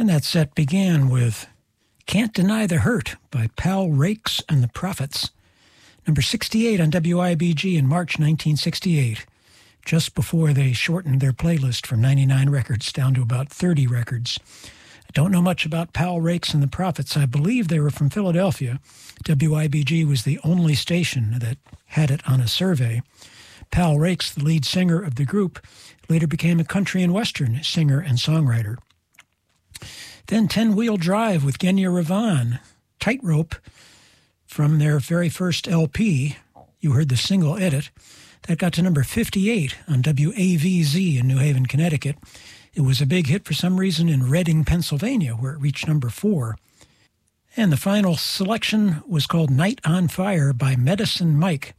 And that set began with Can't Deny the Hurt by Pal Rakes and the Prophets, number 68 on WIBG in March 1968, just before they shortened their playlist from 99 records down to about 30 records. I don't know much about Pal Rakes and the Prophets. I believe they were from Philadelphia. WIBG was the only station that had it on a survey. Pal Rakes, the lead singer of the group, later became a country and western singer and songwriter. Then 10-Wheel Drive with Genya Ravon, Tightrope, from their very first LP. You heard the single edit. That got to number 58 on WAVZ in New Haven, Connecticut. It was a big hit for some reason in Reading, Pennsylvania, where it reached number 4. And the final selection was called Night on Fire by Medicine Mike,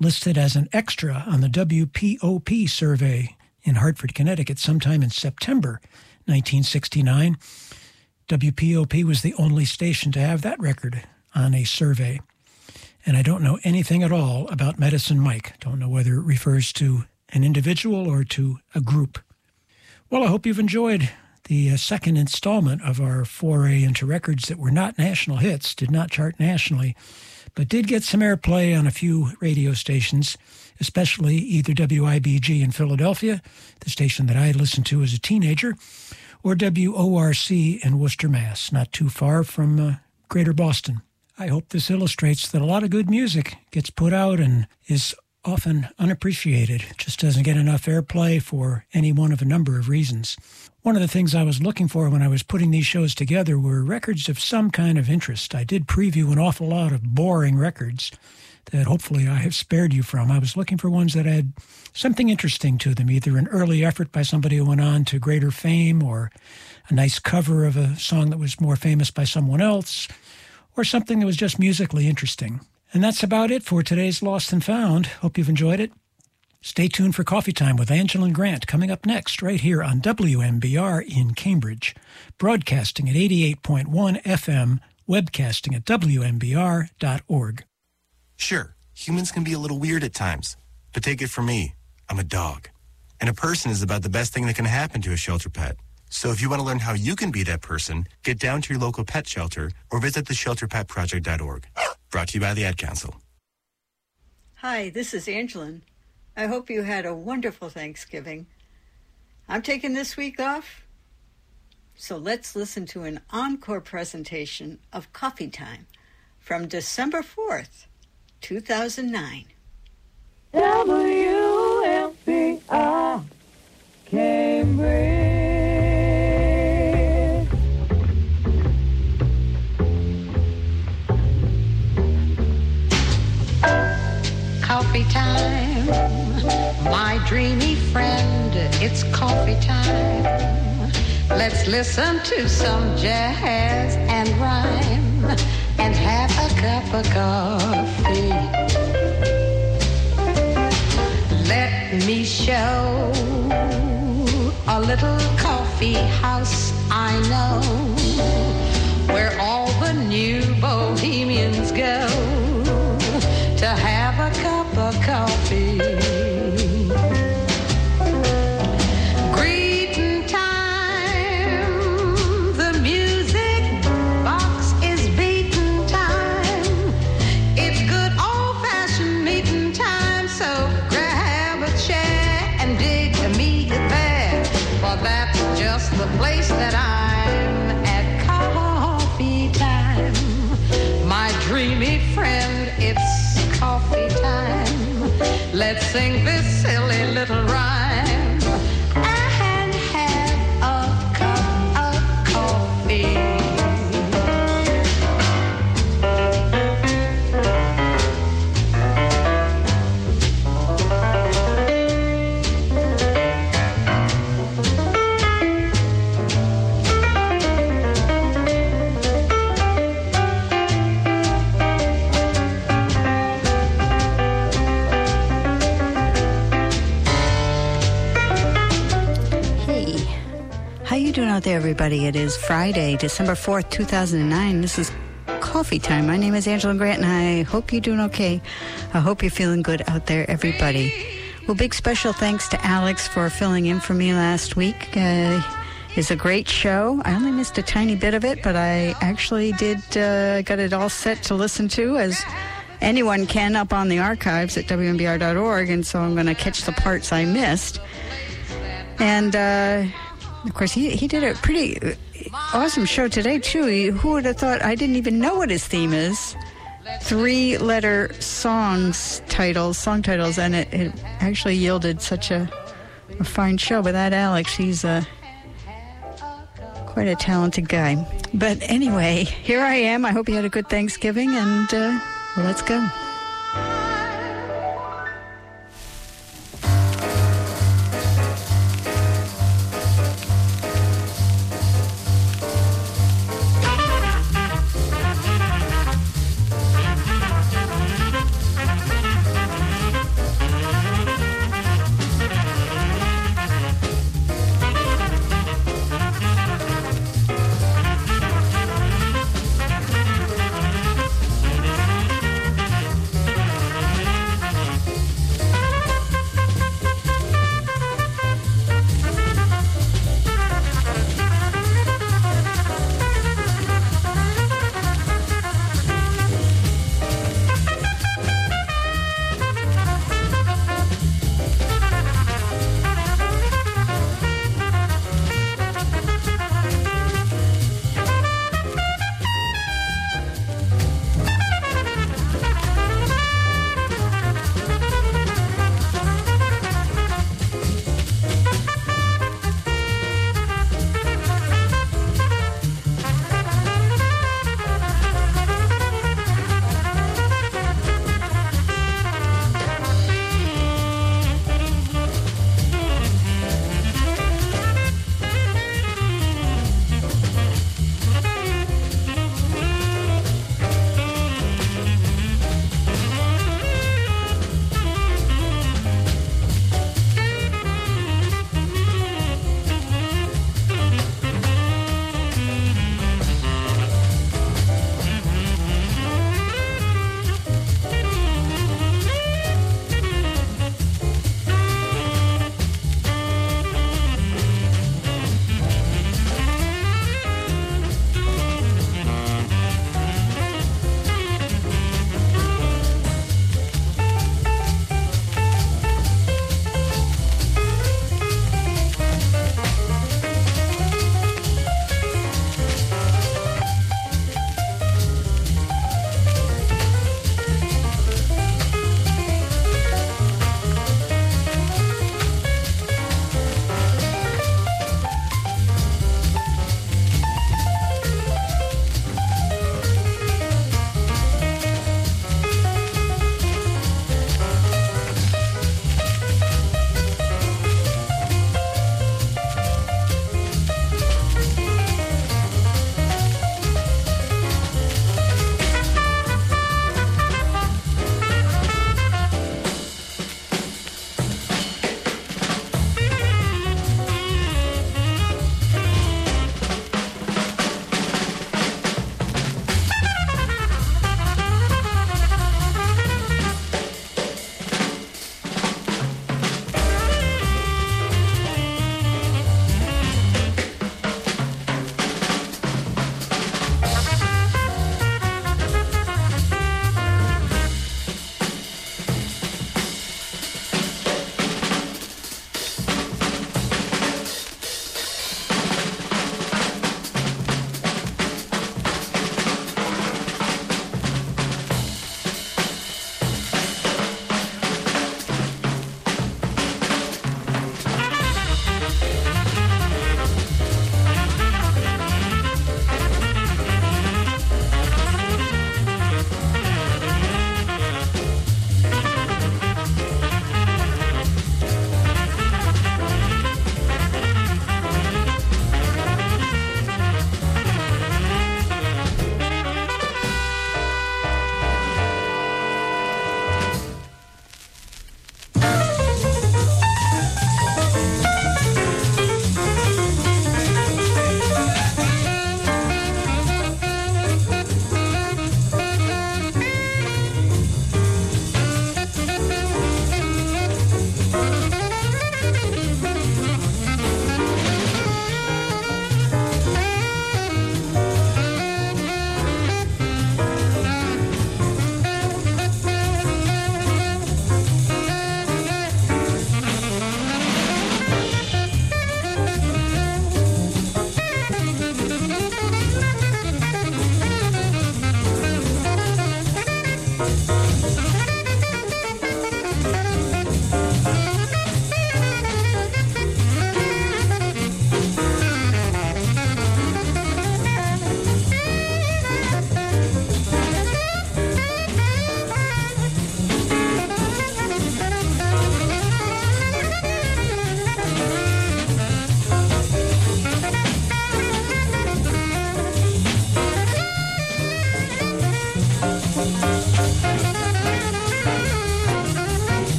listed as an extra on the WPOP survey in Hartford, Connecticut, sometime in September 1969. WPOP was the only station to have that record on a survey. And I don't know anything at all about Medicine Mike. Don't know whether it refers to an individual or to a group. Well, I hope you've enjoyed the second installment of our foray into records that were not national hits, did not chart nationally, but did get some airplay on a few radio stations, especially either WIBG in Philadelphia, the station that I listened to as a teenager, or W.O.R.C. in Worcester, Mass., not too far from Greater Boston. I hope this illustrates that a lot of good music gets put out and is often unappreciated. It just doesn't get enough airplay for any one of a number of reasons. One of the things I was looking for when I was putting these shows together were records of some kind of interest. I did preview an awful lot of boring records that hopefully I have spared you from. I was looking for ones that had something interesting to them, either an early effort by somebody who went on to greater fame, or a nice cover of a song that was more famous by someone else, or something that was just musically interesting. And that's about it for today's Lost and Found. Hope you've enjoyed it. Stay tuned for Coffee Time with Angeline Grant, coming up next right here on WMBR in Cambridge, broadcasting at 88.1 FM, webcasting at WMBR.org. Sure, humans can be a little weird at times, but take it from me, I'm a dog. And a person is about the best thing that can happen to a shelter pet. So if you want to learn how you can be that person, get down to your local pet shelter or visit the shelterpetproject.org. Brought to you by the Ad Council. Hi, this is Angeline. I hope you had a wonderful Thanksgiving. I'm taking this week off, so let's listen to an encore presentation of Coffee Time from December 4th, 2009. WMBR Cambridge. Coffee time, my dreamy friend, it's coffee time. Let's listen to some jazz and rhyme and have a cup of coffee. Let me show a little coffee house I know, where all the new bohemians go to have a cup of coffee. Greeting time, the music box is beating time. It's good old-fashioned meeting time, so grab a chair and dig a meat there, for that's just the place that I'm at. Coffee time, my dreamy friend, it's coffee time. Let's sing this silly little rhyme and have a cup of coffee. Doing out there, everybody. It is Friday, December 4th, 2009. This is Coffee Time. My name is Angeline Grant, and I hope you're doing okay. I hope you're feeling good out there, everybody. Well, big special thanks to Alex for filling in for me last week. is a great show. I only missed a tiny bit of it, but I actually did got it all set to listen to, as anyone can, up on the archives at WMBR.org, and so I'm going to catch the parts I missed. And, of course, he did a pretty awesome show today, too. Who would have thought? I didn't even know what his theme is. Three-letter song titles, and it actually yielded such a fine show. But that Alex, he's quite a talented guy. But anyway, here I am. I hope you had a good Thanksgiving, and let's go.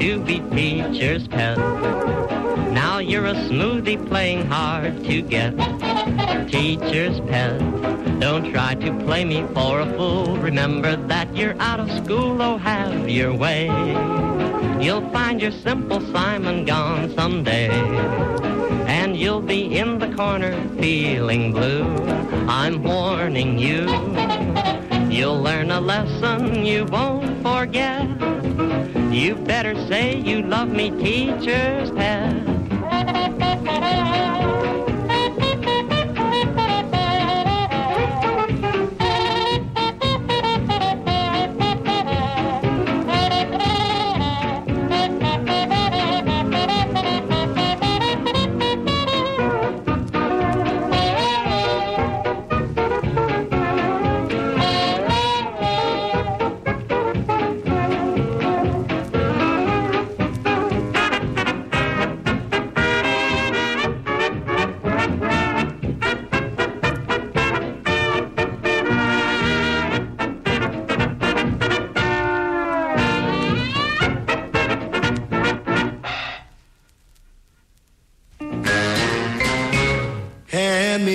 To be teacher's pet. Now you're a smoothie playing hard to get. Teacher's pet, don't try to play me for a fool. Remember that you're out of school, oh have your way. You'll find your simple Simon gone someday. And you'll be in the corner feeling blue. I'm warning you. You'll learn a lesson you won't forget. You better say you love me, teacher's pet.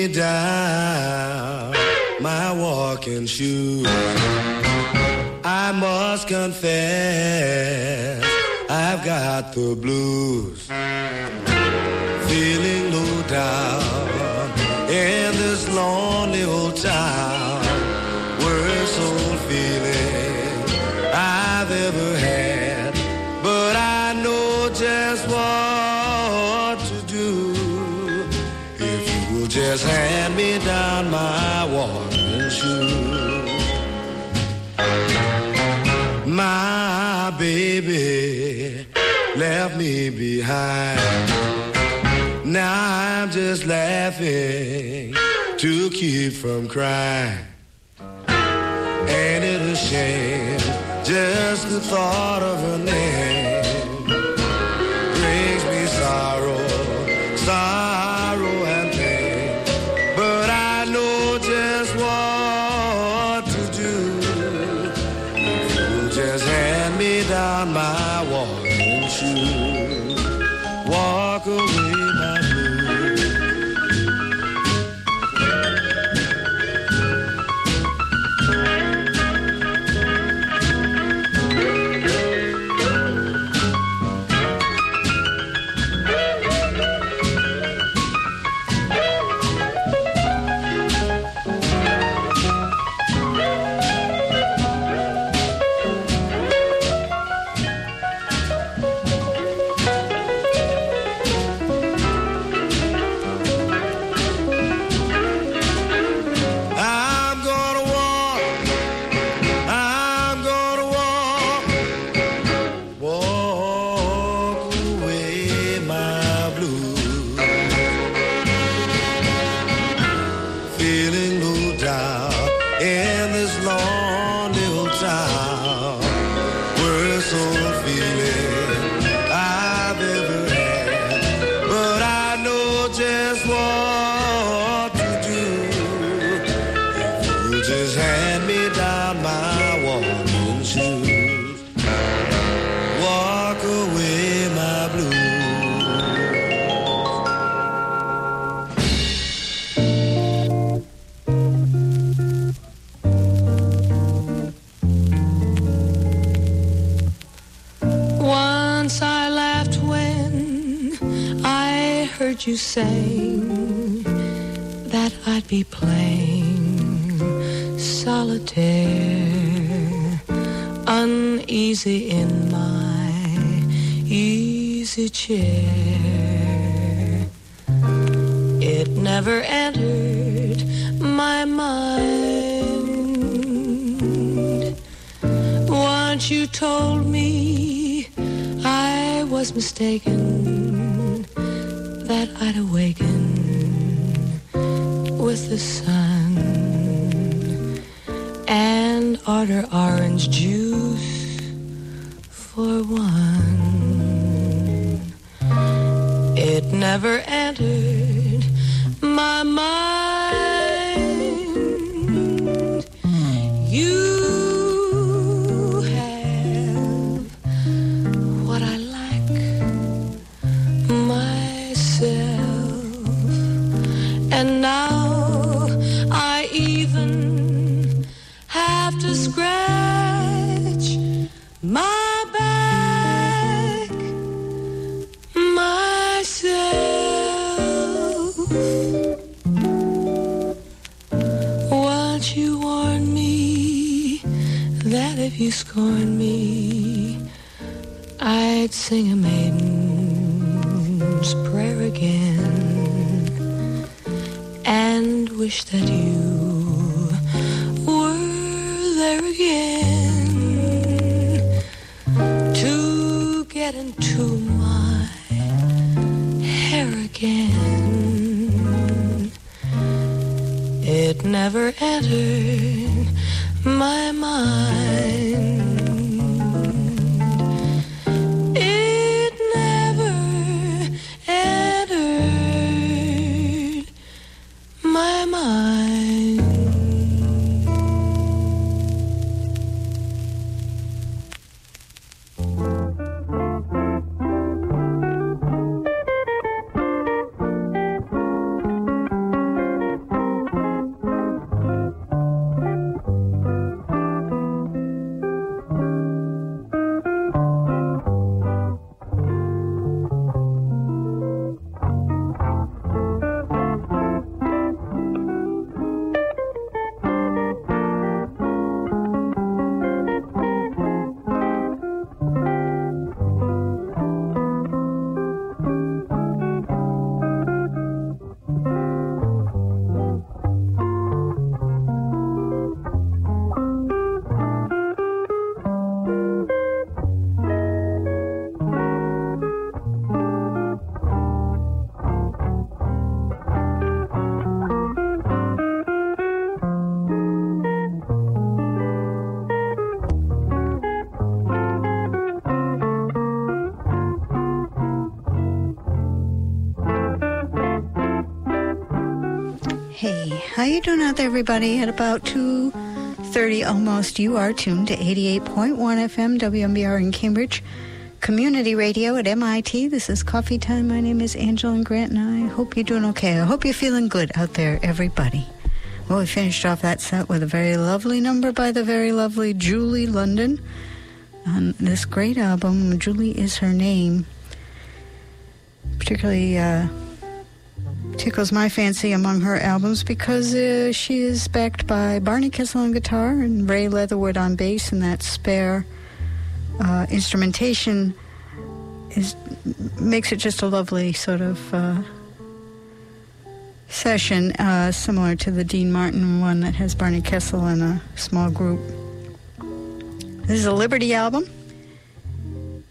me down my walking shoes. I must confess I've got the blues, feeling low down in this lonely old town. Worst old feeling I've ever had, but I know just what to do. If you will just hand me down my walking shoe. My baby left me behind. Now I'm just laughing to keep from crying. And it's a shame, just the thought of her name brings me sorrow, sorrow and pain. But I know just what to do. If you'll just hand me down my walking shoe, walk away. You sang that I'd be playing solitaire, uneasy in my easy chair. It never entered my mind. Once you told me I was mistaken, that I'd awaken with the sun and order orange juice for one. It never entered my mind. You have what I lack, my and now I even have to scratch my back myself. Won't you warn me that if you scorn me, I'd sing a maiden's prayer again and wish that you were there again to get into my hair again. It never entered my mind. Hey, how you doing out there, everybody? At about 2:30 almost, you are tuned to 88.1 FM WMBR in Cambridge, Community Radio at MIT. This is Coffee Time. My name is Angeline Grant, and I hope you're doing okay. I hope you're feeling good out there, everybody. Well, we finished off that set with a very lovely number by the very lovely Julie London on this great album. Julie is her name. Particularly tickles my fancy among her albums because she is backed by Barney Kessel on guitar and Ray Leatherwood on bass, and that spare instrumentation makes it just a lovely sort of session, similar to the Dean Martin one that has Barney Kessel and a small group. This is a Liberty album.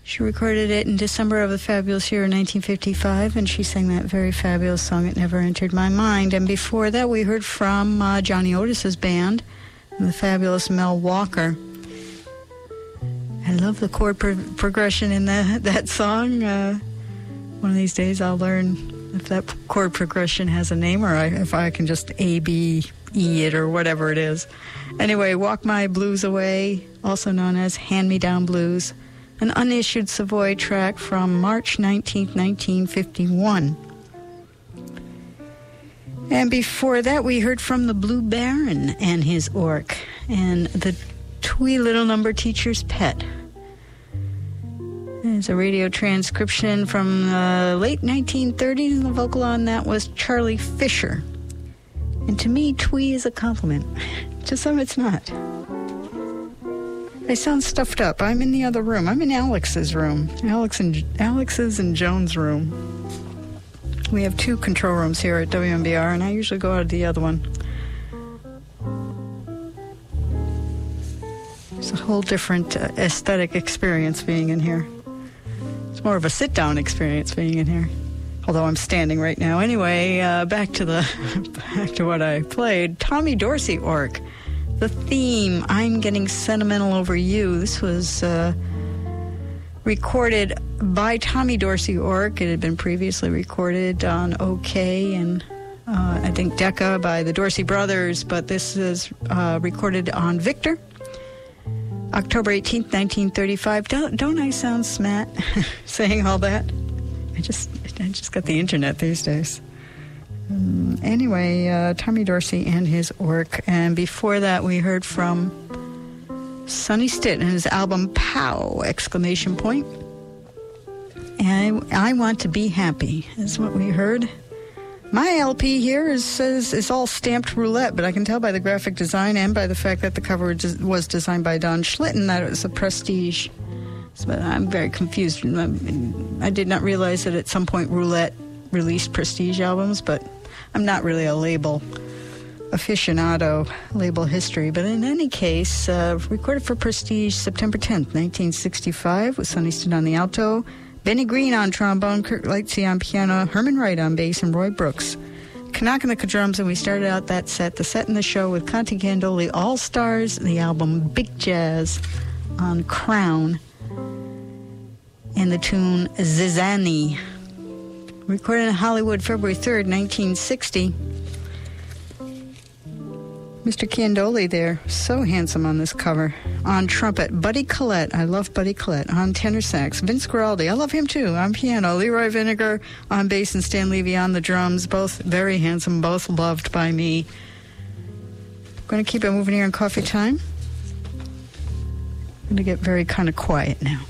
She recorded it in December of the fabulous year 1955, and she sang that very fabulous song, It Never Entered My Mind. And before that, we heard from Johnny Otis's band, and the fabulous Mel Walker. I love the chord progression in that song. One of these days I'll learn if that chord progression has a name, or if I can just A, B, E it, or whatever it is. Anyway, Walk My Blues Away, also known as Hand Me Down Blues, an unissued Savoy track from March 19, 1951. And before that, we heard from the Blue Baron and his Orc, and the twee little number Teacher's Pet. There's a radio transcription from the late 1930s, and the vocal on that was Charlie Fisher. And to me, twee is a compliment. To some, it's not. I sound stuffed up. I'm in the other room. I'm in Alex's room. Alex's and Joan's room. We have two control rooms here at WMBR, and I usually go out of the other one. It's a whole different aesthetic experience being in here. It's more of a sit-down experience being in here, although I'm standing right now. Anyway, back to what I played. Tommy Dorsey, Orc. The theme, I'm Getting Sentimental Over You. This was recorded by Tommy Dorsey Orc. It had been previously recorded on OK and I think Decca by the Dorsey Brothers, but this is recorded on Victor, October 18th, 1935. Don't I sound smart saying all that? I just got the internet these days. Anyway, Tommy Dorsey and his Orc. And before that, we heard from Sonny Stitt and his album Pow! ! And I Want to Be Happy is what we heard. My LP here says it's all stamped roulette, but I can tell by the graphic design and by the fact that the cover was designed by Don Schlitten that it was a Prestige. So I'm very confused. I did not realize that at some point Roulette released Prestige albums, but I'm not really a label aficionado, label history. But in any case, recorded for Prestige September 10th, 1965, with Sonny Stitt on the alto, Benny Green on trombone, Kurt Lightsey on piano, Herman Wright on bass, and Roy Brooks. Canuck and the drums, and we started out that set, the set in the show, with Conte Gandoli All Stars, the album Big Jazz on Crown, and the tune Zizani. Recorded in Hollywood February 3rd, 1960. Mr. Gandoli there, so handsome on this cover. On trumpet, Buddy Collette. I love Buddy Collette. On tenor sax, Vince Guaraldi. I love him too. On piano, Leroy Vinegar on bass and Stan Levy on the drums. Both very handsome, both loved by me. I'm going to keep it moving here on Coffee Time. I'm going to get very kind of quiet now.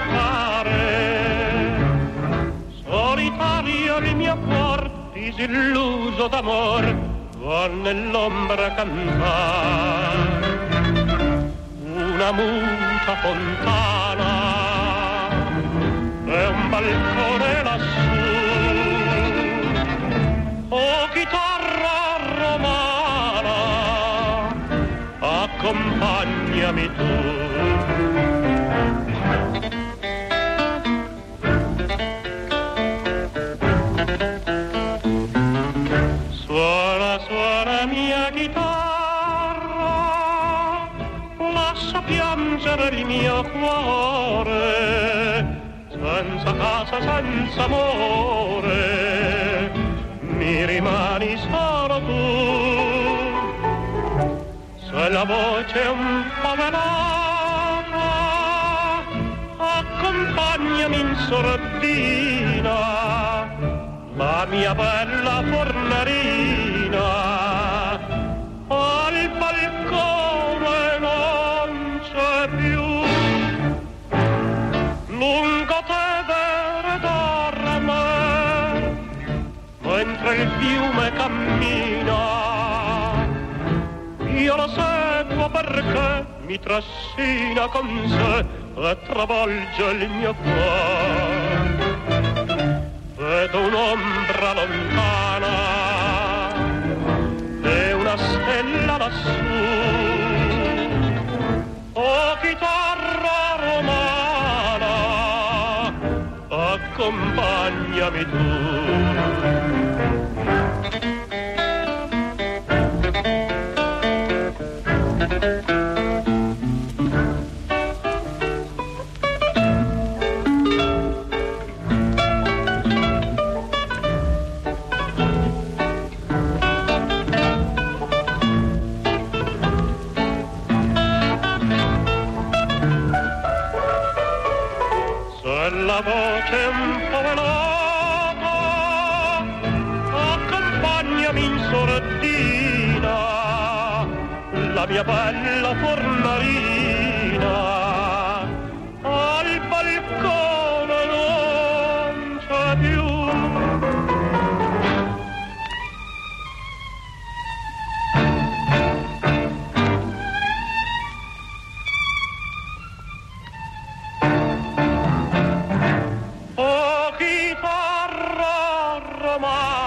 scappare. Solitario il mio cuor, disilluso d'amor, vuol nell'ombra cantare. Una muta fontana e un balcone lassù. Oh, chitarra romana, accompagnami tu. Il mio cuore, senza casa, senza amore, mi rimani solo tu. Se la voce è un po' velata, accompagnami in sordina, la mia bella fornarina. Il fiume cammina, io lo seguo perché mi trascina con sé e travolge il mio cuore. Vedo un'ombra lontana e una stella lassù. Oh, chitarra romana, accompagnami tu. La mia bella fornarina, al balcone non c'è più. Oh, chitarra romana,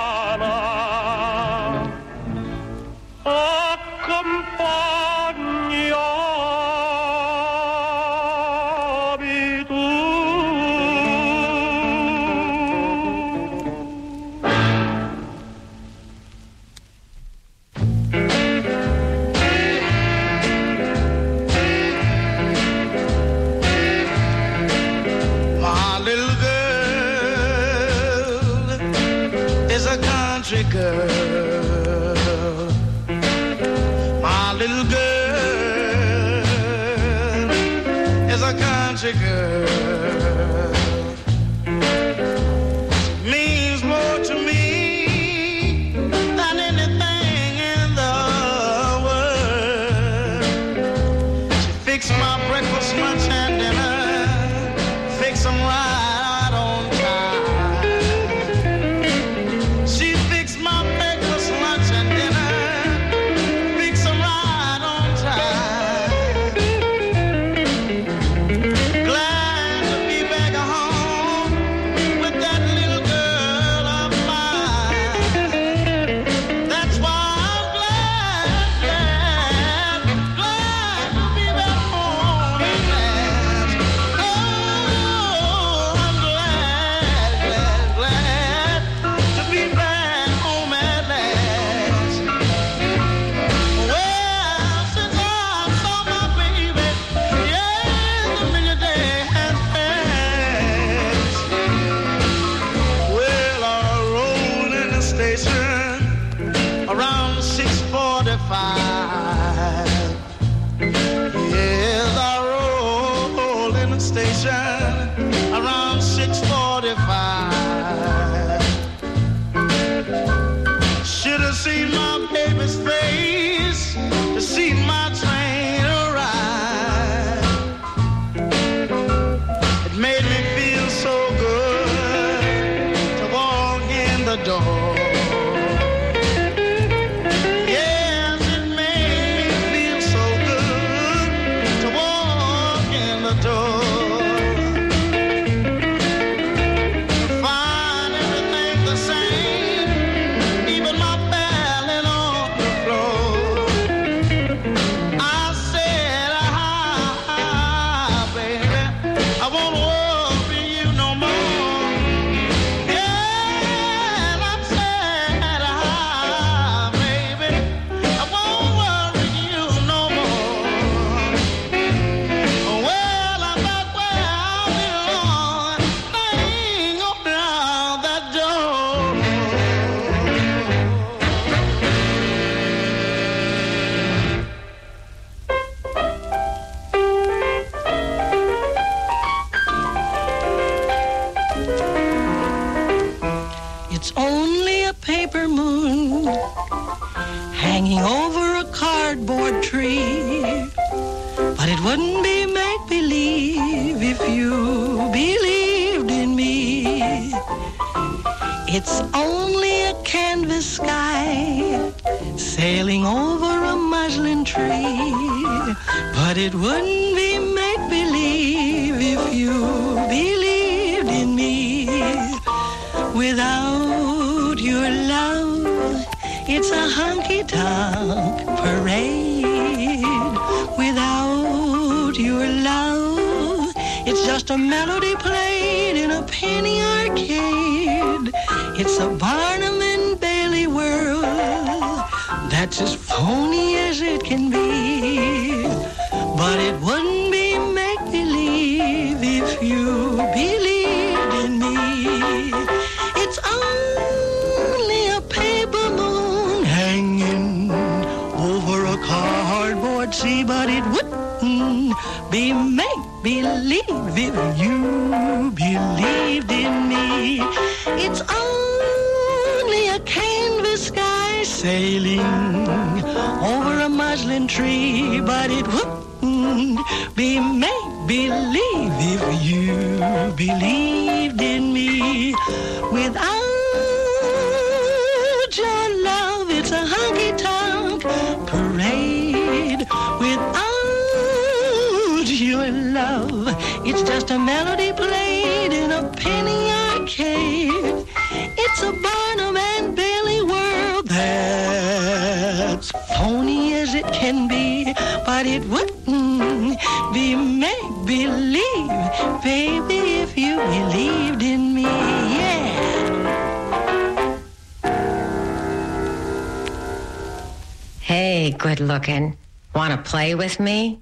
Looking. Want to play with me?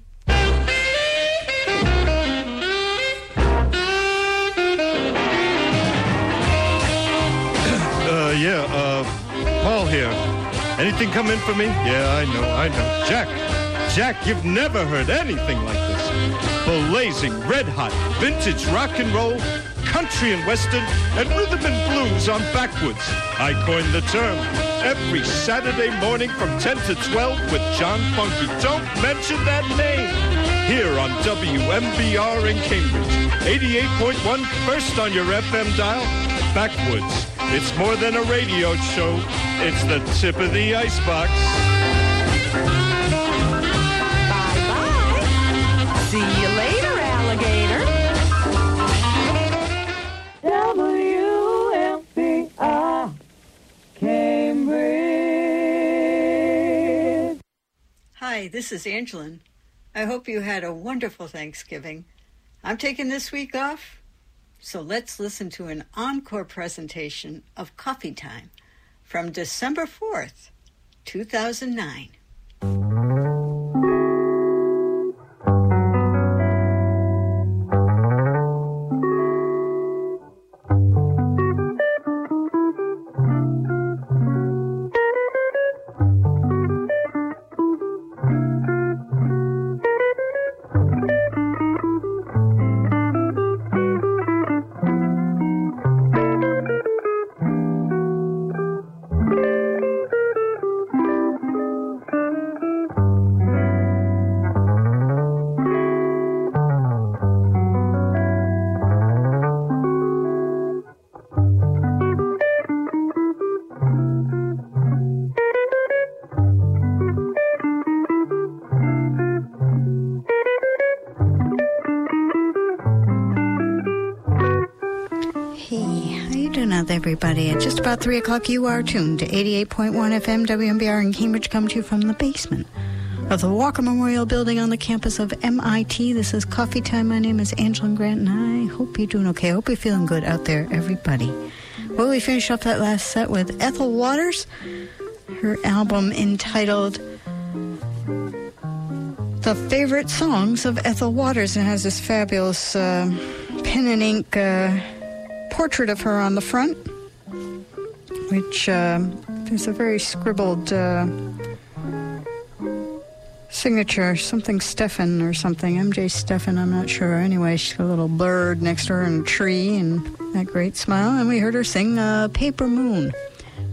Paul here. Anything come in for me? Yeah, I know. Jack, you've never heard anything like this. Blazing, red-hot, vintage rock and roll, country and western, and rhythm and blues on backwards. I coined the term. Every Saturday morning from 10 to 12 with John Funky. Don't mention that name. Here on WMBR in Cambridge. 88.1 first on your FM dial. Backwoods. It's more than a radio show. It's the tip of the icebox. Bye-bye. See you later, alligator. Hi, this is Angeline. I hope you had a wonderful Thanksgiving. I'm taking this week off, so let's listen to an encore presentation of Coffee Time from December 4th, 2009. enough, everybody. At just about 3 o'clock, you are tuned to 88.1 FM WMBR in Cambridge, coming to you from the basement of the Walker Memorial Building on the campus of MIT. This is Coffee Time. My name is Angeline Grant, and I hope you're doing okay. I hope you're feeling good out there, everybody. Well, we finished off that last set with Ethel Waters, her album entitled The Favorite Songs of Ethel Waters, and has this fabulous pen and ink portrait of her on the front, which there's a very scribbled signature, something Stefan or something, MJ Stefan, I'm not sure. Anyway, she's got a little bird next to her and a tree and that great smile, and we heard her sing Paper Moon,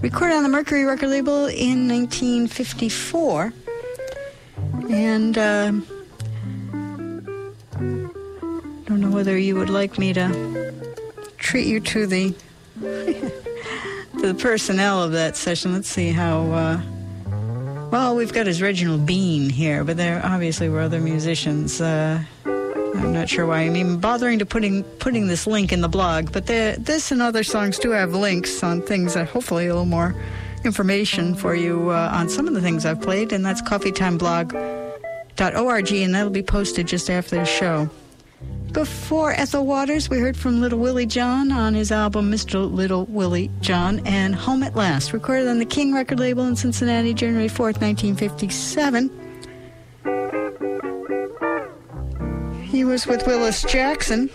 recorded on the Mercury record label in 1954, and I don't know whether you would like me to treat you to the to the personnel of that session. Let's see how well, we've got his Reginald Bean here, but there obviously were other musicians. I'm not sure why I'm even bothering to putting this link in the blog, but this and other songs do have links on things that hopefully a little more information for you on some of the things I've played, and that's coffeetimeblog.org, and that'll be posted just after the show. Before Ethel Waters, we heard from Little Willie John on his album Mr. Little Willie John and Home at Last, recorded on the King record label in Cincinnati, January 4th, 1957. He was with Willis Jackson,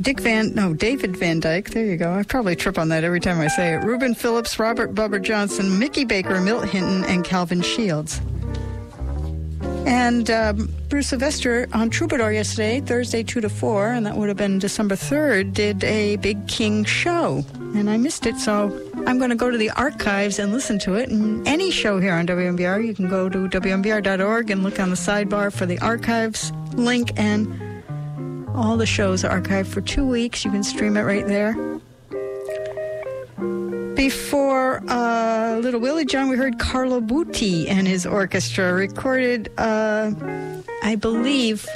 David Van Dyke, there you go. I probably trip on that every time I say it. Reuben Phillips, Robert Bubba Johnson, Mickey Baker, Milt Hinton, and Calvin Shields. And Bruce Sylvester on Troubadour yesterday, Thursday 2 to 4, and that would have been December 3rd, did a Big King show. And I missed it, so I'm going to go to the archives and listen to it. And any show here on WMBR, you can go to WMBR.org and look on the sidebar for the archives link, and all the shows are archived for 2 weeks. You can stream it right there. Before Little Willie John, we heard Carlo Buti and his orchestra, recorded, I believe,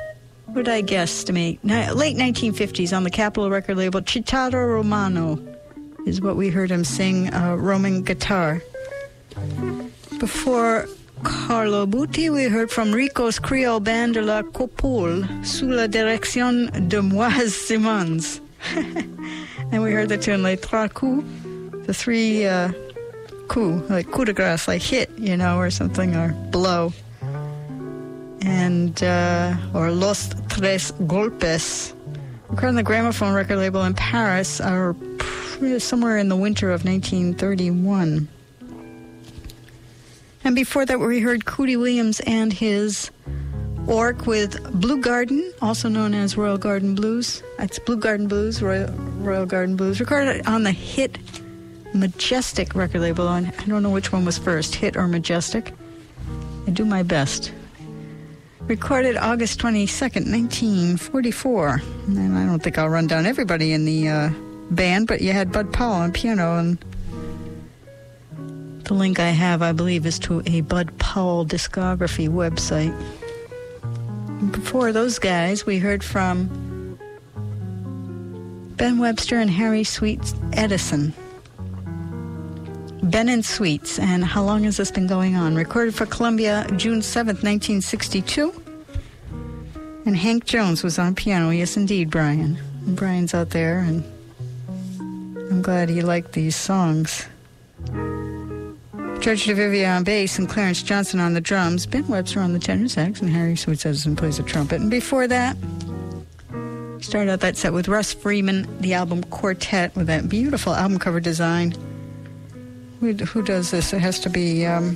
what I guesstimate, late 1950s on the Capitol record label. Chitarra Romano is what we heard him sing, Roman guitar. Before Carlo Buti, we heard from Rico's Creole Band de la Copole, sous la direction de Moise Simons. And we heard the tune Les Trois Coups. The three coups, like coup de grace, like hit, you know, or something, or blow. And, or Los Tres Golpes. Recorded on the Gramophone record label in Paris, or somewhere in the winter of 1931. And before that, we heard Cootie Williams and his orc with Blue Garden, also known as Royal Garden Blues. It's Blue Garden Blues, Royal Garden Blues. Recorded on the hit Majestic record label. On I don't know which one was first, Hit or Majestic. I do my best. Recorded August 22nd, 1944. And I don't think I'll run down everybody in the band, but you had Bud Powell on piano, and the link I have, I believe, is to a Bud Powell discography website. Before those guys, we heard from Ben Webster and Harry Sweet Edison. Ben and Sweets, and How Long Has This Been Going On? Recorded for Columbia, June 7th, 1962. And Hank Jones was on piano. Yes, indeed, Brian. And Brian's out there, and I'm glad he liked these songs. George DeVivia on bass and Clarence Johnson on the drums. Ben Webster on the tenor sax, and Harry Sweet Edison plays the trumpet. And before that, started out that set with Russ Freeman, the album Quartet, with that beautiful album cover design. Who does this? It has to be, oh,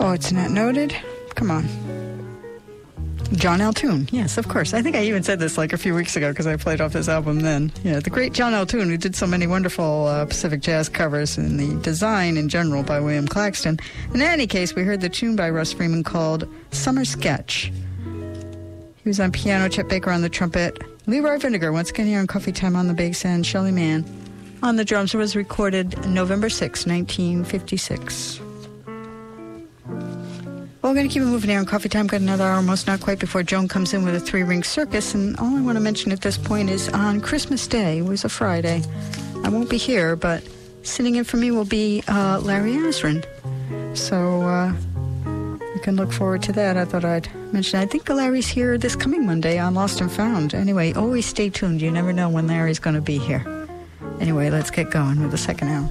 it's not noted? Come on. John Altoon. Yes, of course. I think I even said this like a few weeks ago because I played off this album then. Yeah, the great John Altoon, who did so many wonderful Pacific Jazz covers, and the design in general by William Claxton. In any case, we heard the tune by Russ Freeman called Summer Sketch. He was on piano, Chet Baker on the trumpet, Leroy Vinegar, once again here on Coffee Time, on the bass, and Shelley Mann on the drums. It was recorded November 6, 1956. Well, we're going to keep it moving here on Coffee Time. Got another hour, almost not quite, before Joan comes in with a three-ring circus. And all I want to mention at this point is on Christmas Day, it was a Friday, I won't be here, but sitting in for me will be Larry Asrin. So you can look forward to that. I thought I'd mention. I think Larry's here this coming Monday on Lost and Found. Anyway, always stay tuned. You never know when Larry's going to be here. Anyway, let's get going with the second hour.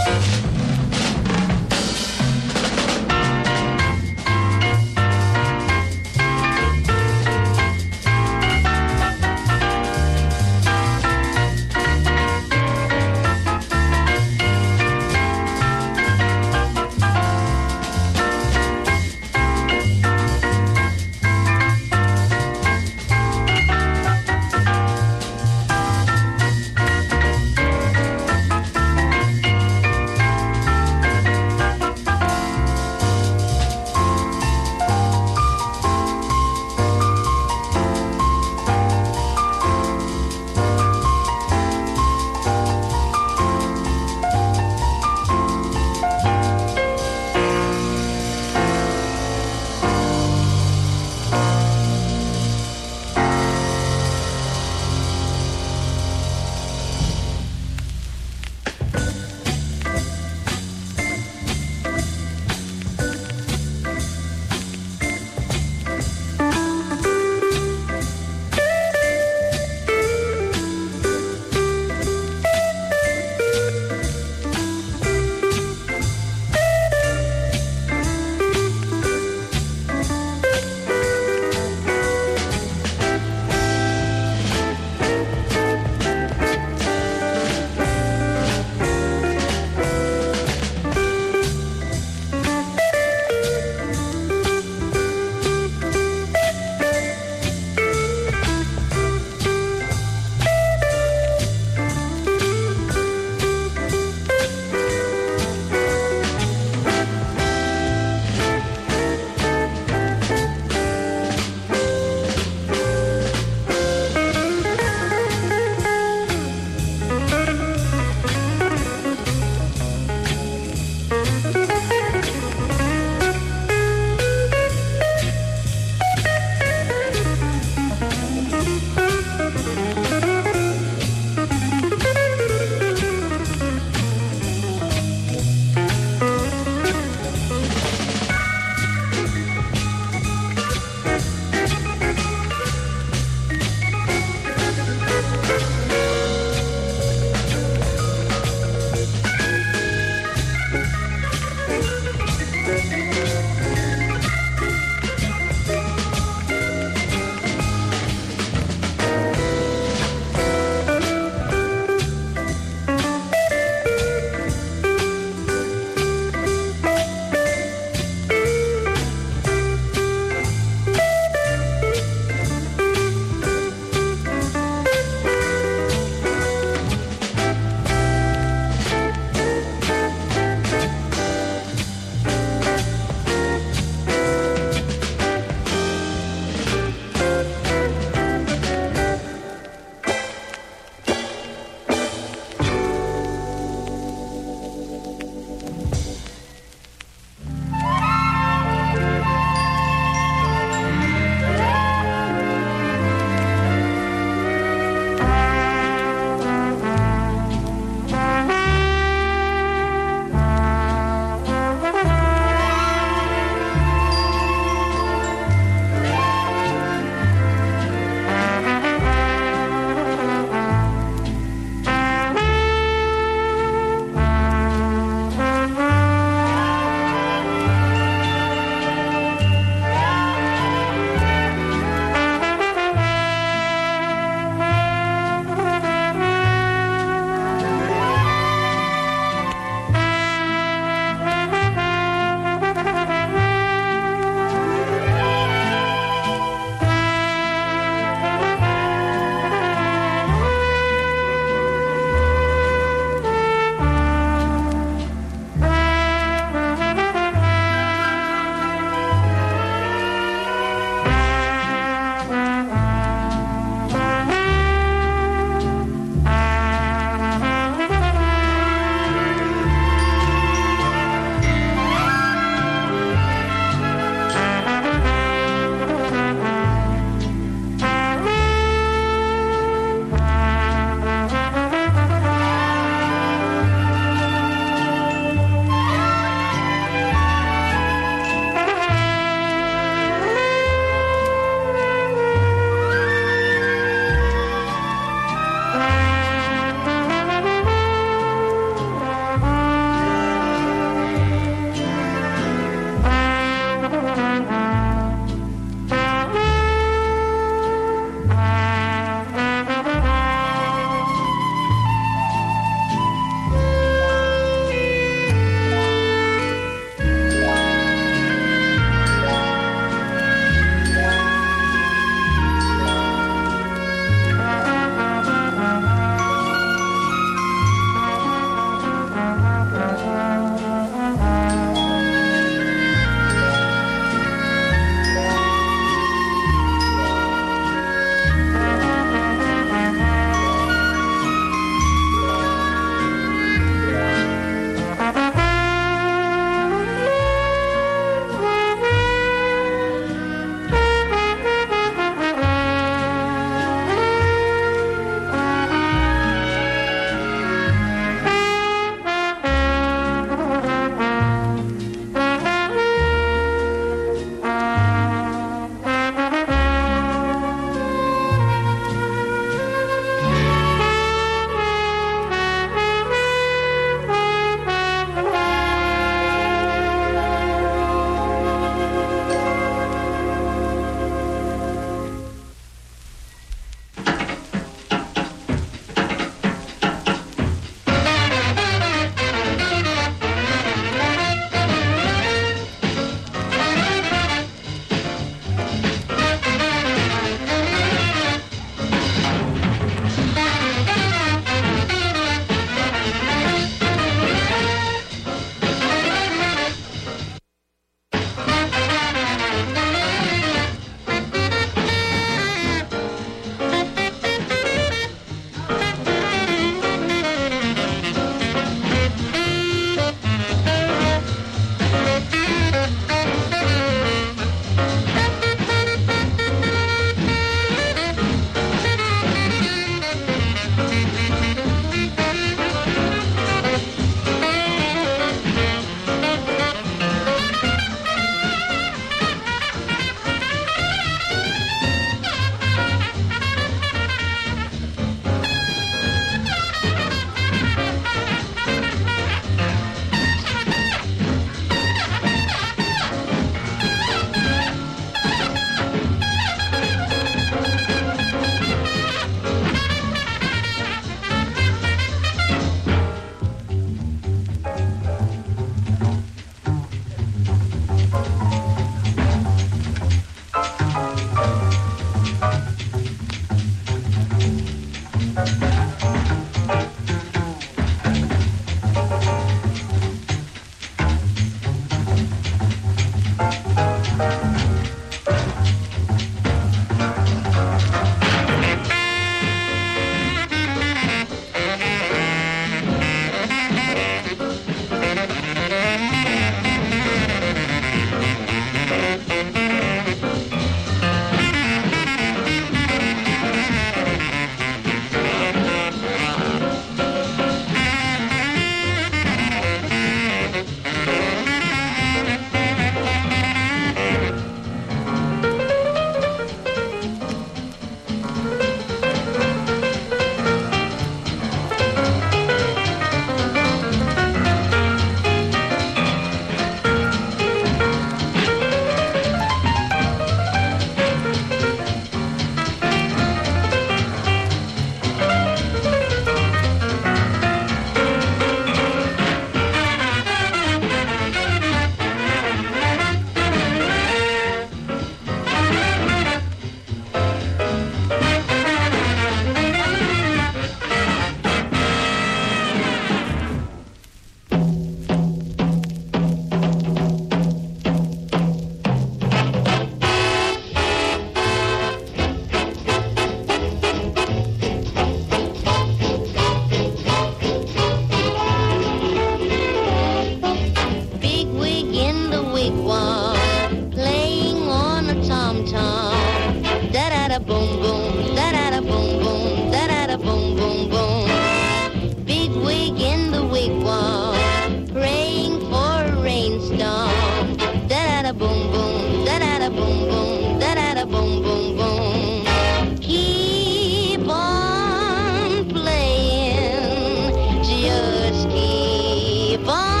da boom boom, da da boom boom, da da boom boom boom. Big wig in the wigwam, praying for a rainstorm. Da da boom boom, da da boom boom, da da boom boom boom. Keep on playing, just keep on.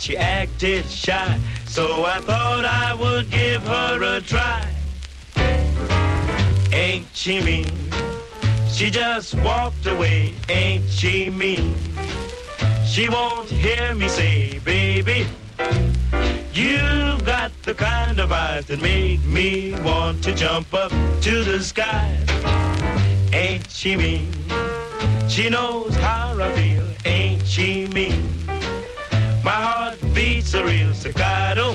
She acted shy, so I thought I would give her a try. Ain't she mean? She just walked away. Ain't she mean? She won't hear me say, baby, you've got the kind of eyes that make me want to jump up to the sky. Ain't she mean? She knows how I feel. Ain't she mean? My heart beats a real staccato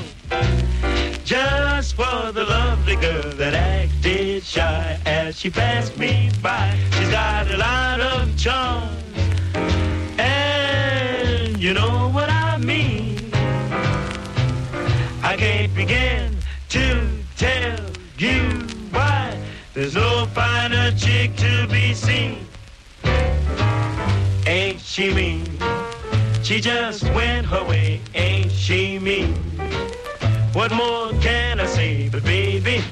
just for the lovely girl that acted shy as she passed me by. She's got a lot of charm, and you know what I mean. I can't begin to tell you why there's no finer chick to be seen. Ain't she mean? She just went her way, ain't she mean? What more can I say, but baby,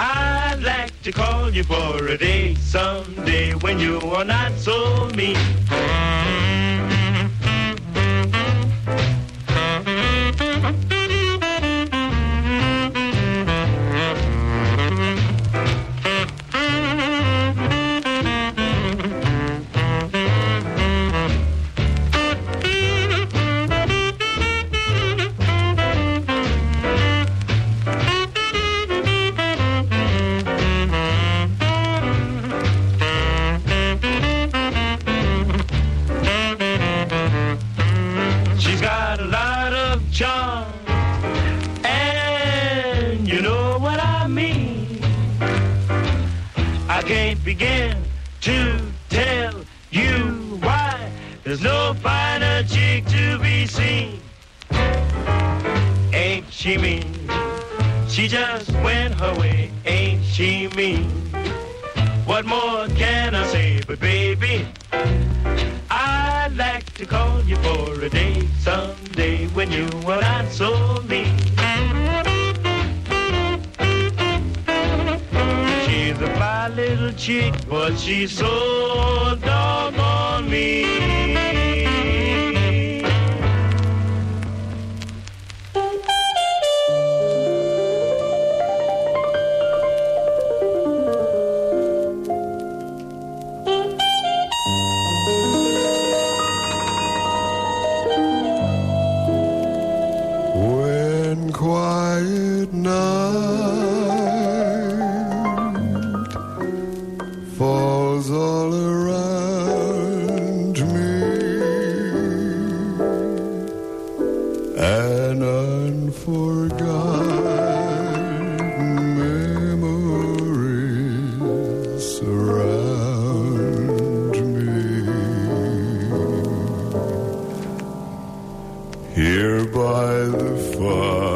I'd like to call you for a day someday when you are not so mean. Begin to tell you why there's no finer chick to be seen. Ain't she mean? She just went her way. Ain't she mean? What more can I say, but baby, I'd like to call you for a day someday when you were not so mean. She's a fly little chick, but she's so doggone mean. midnight falls all around me, an unforgotten memory surround me. Here by the fire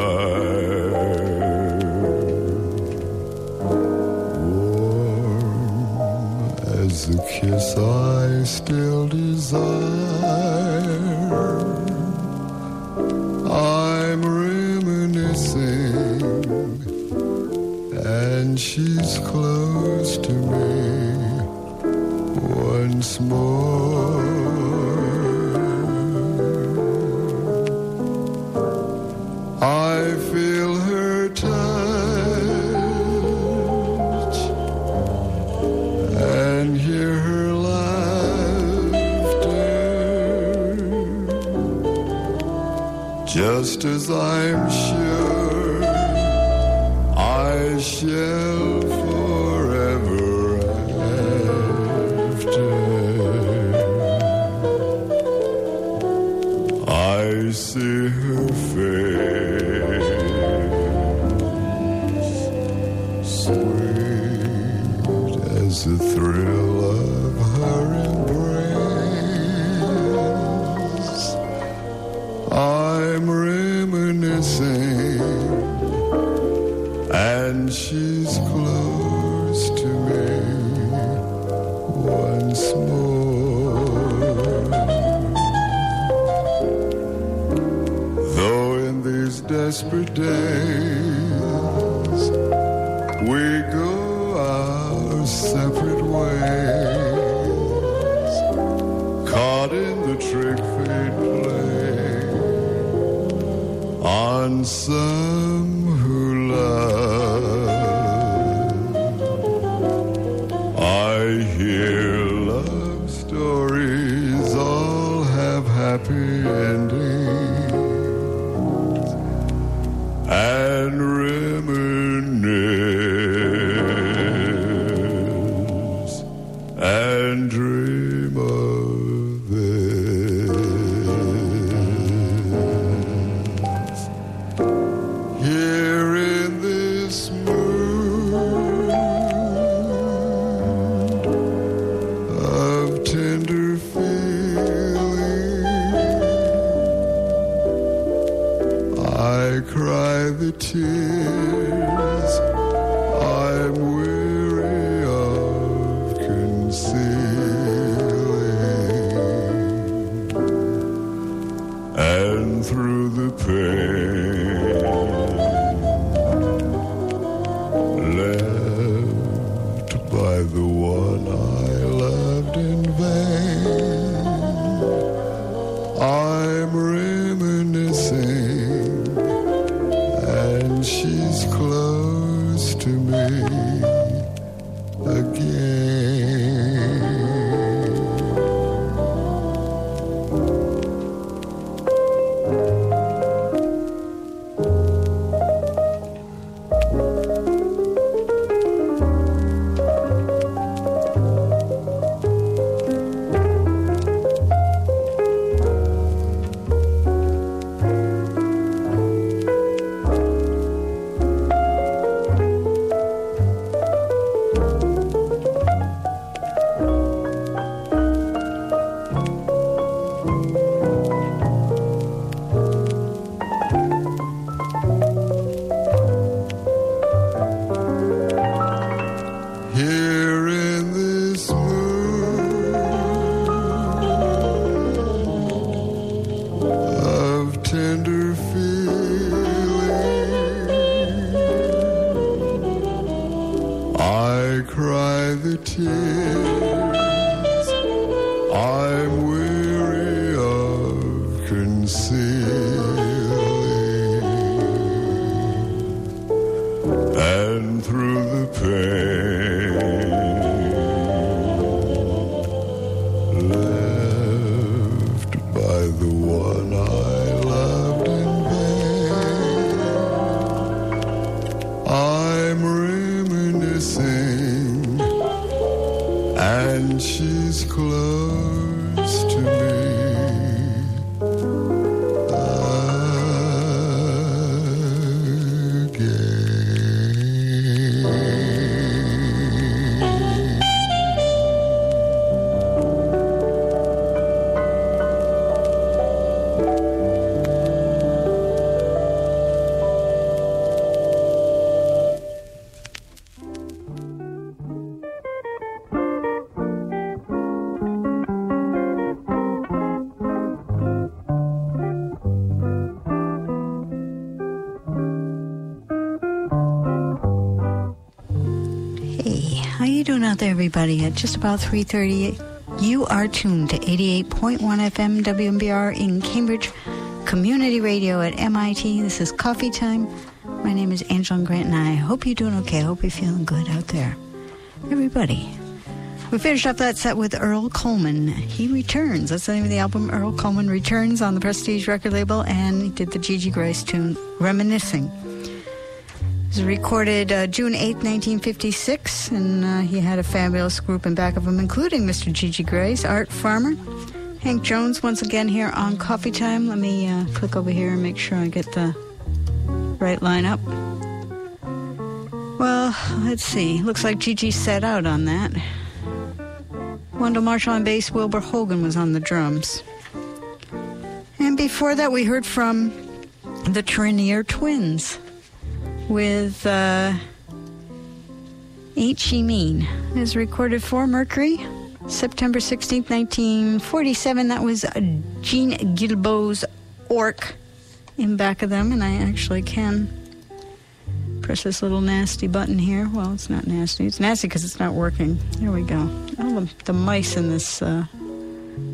the kiss I still desire, I'm reminiscing, and she's close to me once more. I feel her touch. Just as I'm sure I shall forever after, I see her face, sweet as the thrill of her embrace. I'm reminiscing, and she's close to me once more. Though in these desperate days we go our separate ways, caught in the trick fate play on some who love. I hear love stories all have happy endings, and reminisce and dream of. Tears I'm weary of concealing, and through the pain left by the one I loved in vain, I'm reminiscing, and she's close to me again. is close to me again. Everybody at just about 3:30. You are tuned to 88.1 FM WMBR in Cambridge Community Radio at MIT. This is Coffee Time. My name is Angeline Grant, and I hope you're doing okay. I hope you're feeling good out there, everybody. We finished up that set with Earl Coleman. He returns. That's the name of the album. Earl Coleman returns on the Prestige record label, and he did the Gigi Gryce tune, Reminiscing. It was recorded June 8, 1956, and he had a fabulous group in back of him, including Mr. Gigi Gryce, Art Farmer, Hank Jones, once again here on Coffee Time. Let me click over here and make sure I get the right line up. Well, let's see. Looks like Gigi set out on that. Wendell Marshall on bass, Wilbur Hogan was on the drums. And before that, we heard from the Trenier Twins with Ain't She Mean. It was recorded for Mercury, September 16, 1947. That was Gene Gilbo's Orc in back of them. And I actually can press this little nasty button here. Well, it's not nasty. It's nasty because it's not working. There we go. Oh, the mice in this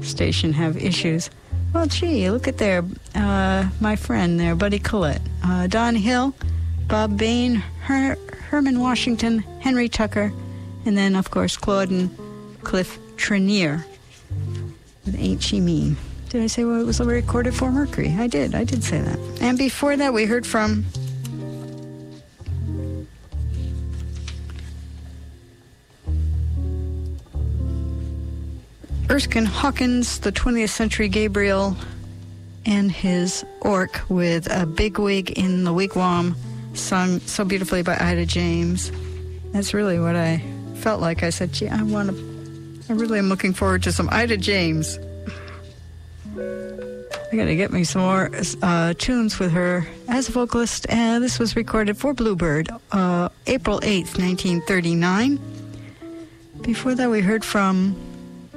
station have issues. Well, gee, look at there. My friend there, Buddy Collette. Don Hill, Bob Bain, Herman Washington, Henry Tucker, and then, of course, Claude and Cliff Trenier with Ain't She Mean. Did I say what it was recorded for Mercury? I did say that. And before that, we heard from Erskine Hawkins, the 20th Century Gabriel, and his Orc with A Big Wig in the Wigwam, sung so beautifully by Ida James. That's really what I felt like. I said, gee, I really am looking forward to some Ida James. I gotta get me some more tunes with her as a vocalist. And this was recorded for Bluebird, April 8th, 1939. Before that, we heard from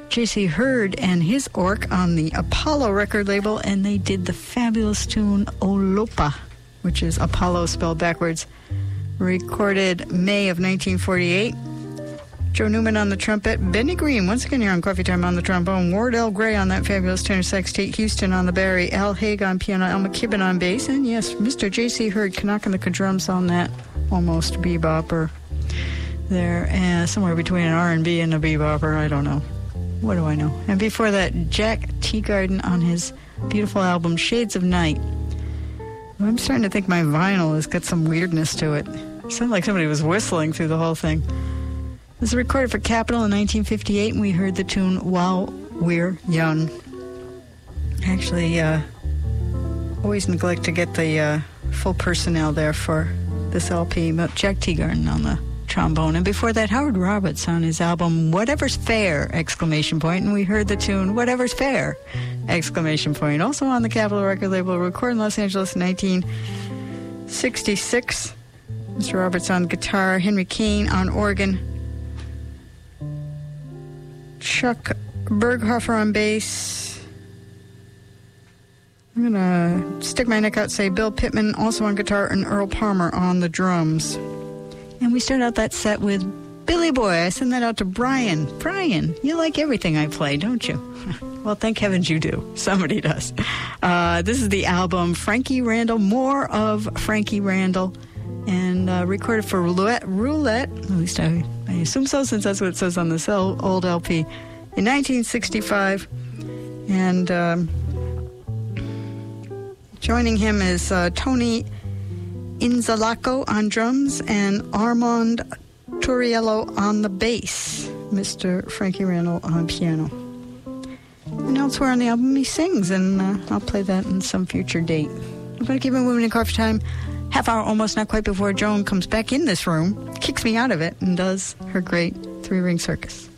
J.C. Hurd and his Orc on the Apollo record label, and they did the fabulous tune Olopa, which is Apollo spelled backwards, recorded May of 1948. Joe Newman on the trumpet, Benny Green, once again here on Coffee Time, on the trombone, Ward L. Gray on that fabulous tenor sax, Tate Houston on the Barry, Al Haig on piano, Al McKibben on bass, and yes, Mr. J.C. Hurd, Canuck and the drums on that almost bebopper there, somewhere between an R&B and a bebopper, I don't know. What do I know? And before that, Jack Teagarden on his beautiful album, Shades of Night. I'm starting to think my vinyl has got some weirdness to it. It sounded like somebody was whistling through the whole thing. This was recorded for Capitol in 1958, and we heard the tune While We're Young. Actually, always neglect to get the full personnel there for this LP. But Jack Teagarden on the trombone. And before that, Howard Roberts on his album Whatever's Fair! ! And we heard the tune Whatever's Fair! ! Also on the Capitol record label, recorded in Los Angeles in 1966. Mr. Roberts on guitar, Henry Kane on organ, Chuck Berghofer on bass. I'm gonna stick my neck out, say Bill Pittman also on guitar, and Earl Palmer on the drums. And we start out that set with Billy Boy. I send that out to Brian. Brian, you like everything I play, don't you? Well, thank heavens you do. Somebody does. This is the album Frankie Randall, more of Frankie Randall, and recorded for Roulette. At least I assume so, since that's what it says on this old LP, in 1965. And joining him is Tony Inzalaco on drums and Armand Turriello on the bass. Mr. Frankie Randall on piano. And elsewhere on the album he sings, and I'll play that in some future date. I'm going to keep it moving in coffee time. Half hour almost, not quite, before Joan comes back in this room, kicks me out of it, and does her great three-ring circus.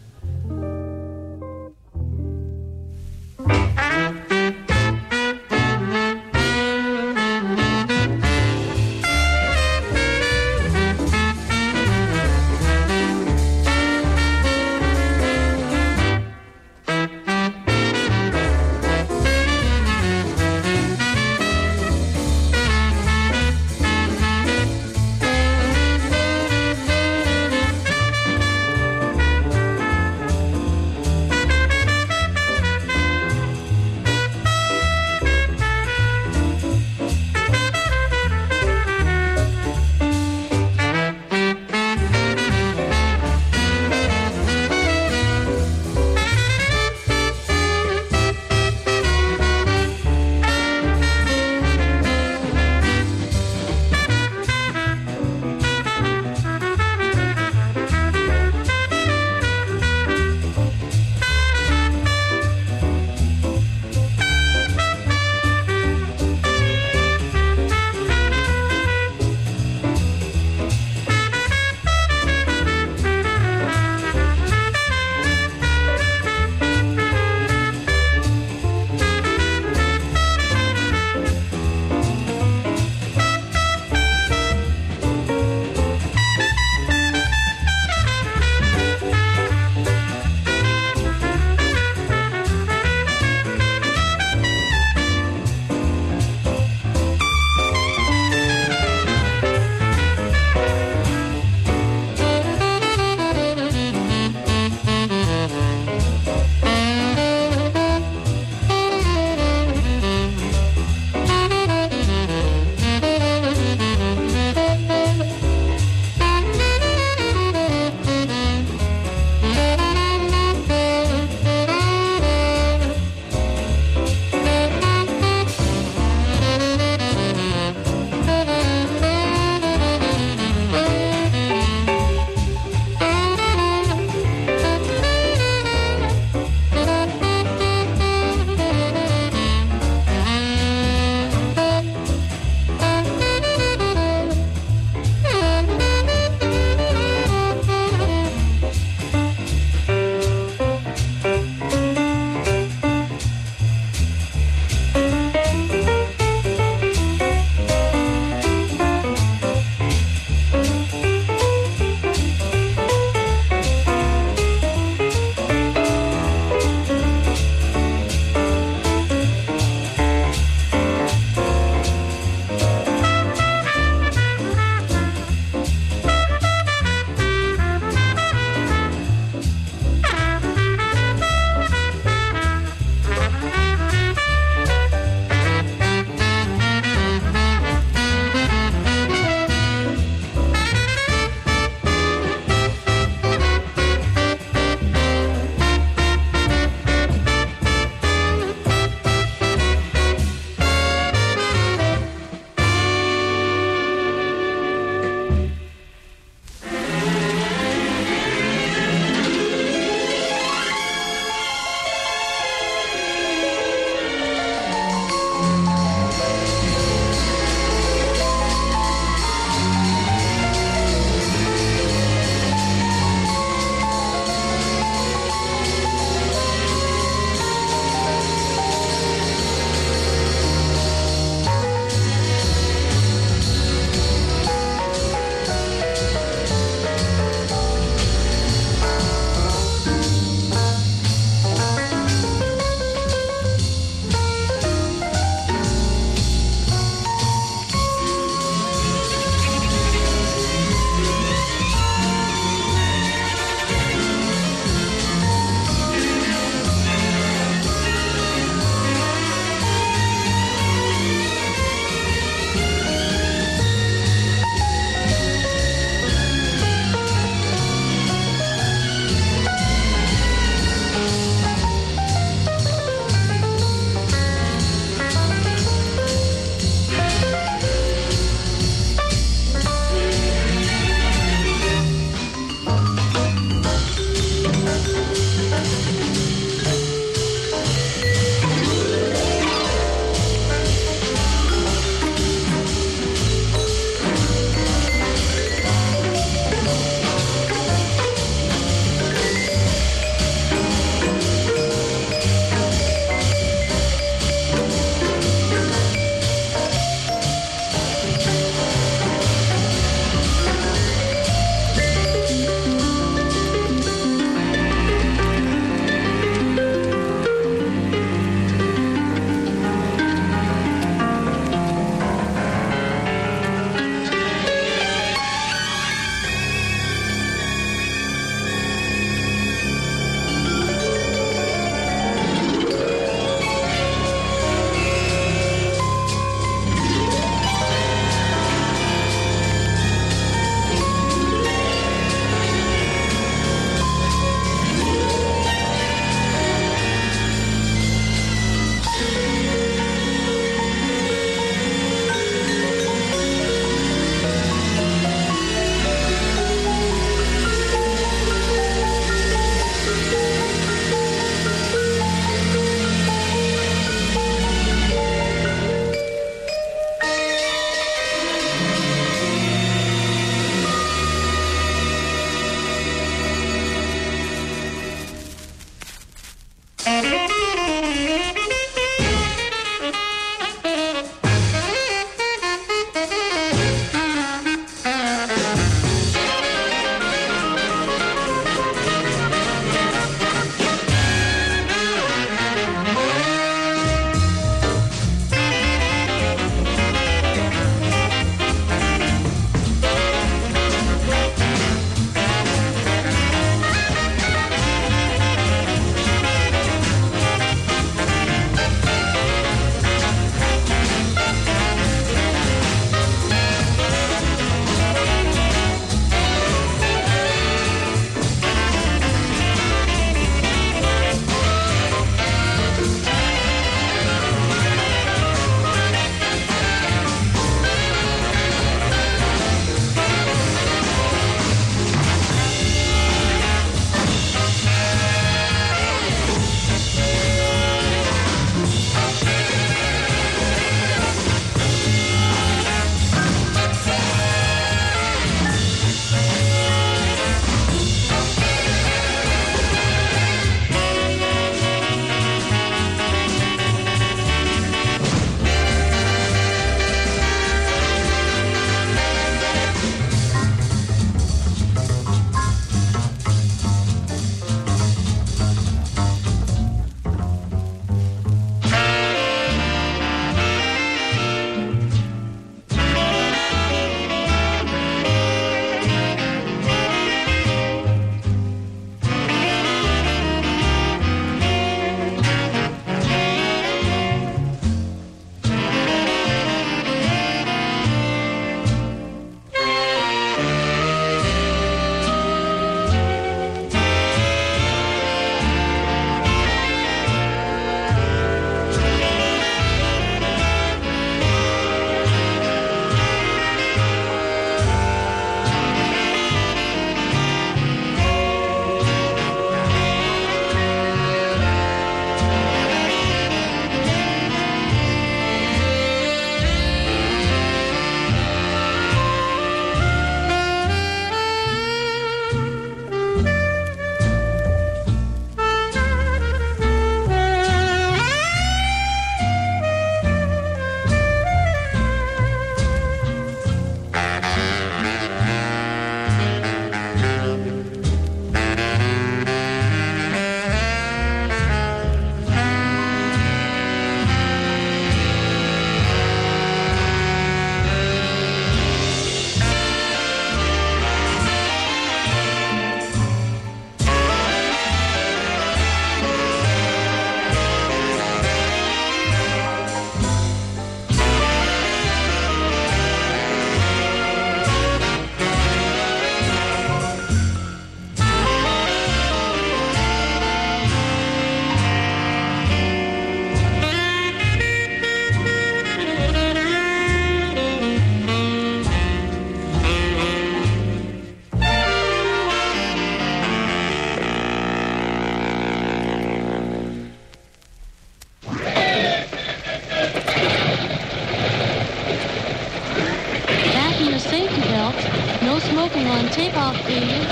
smoking on takeoff, please.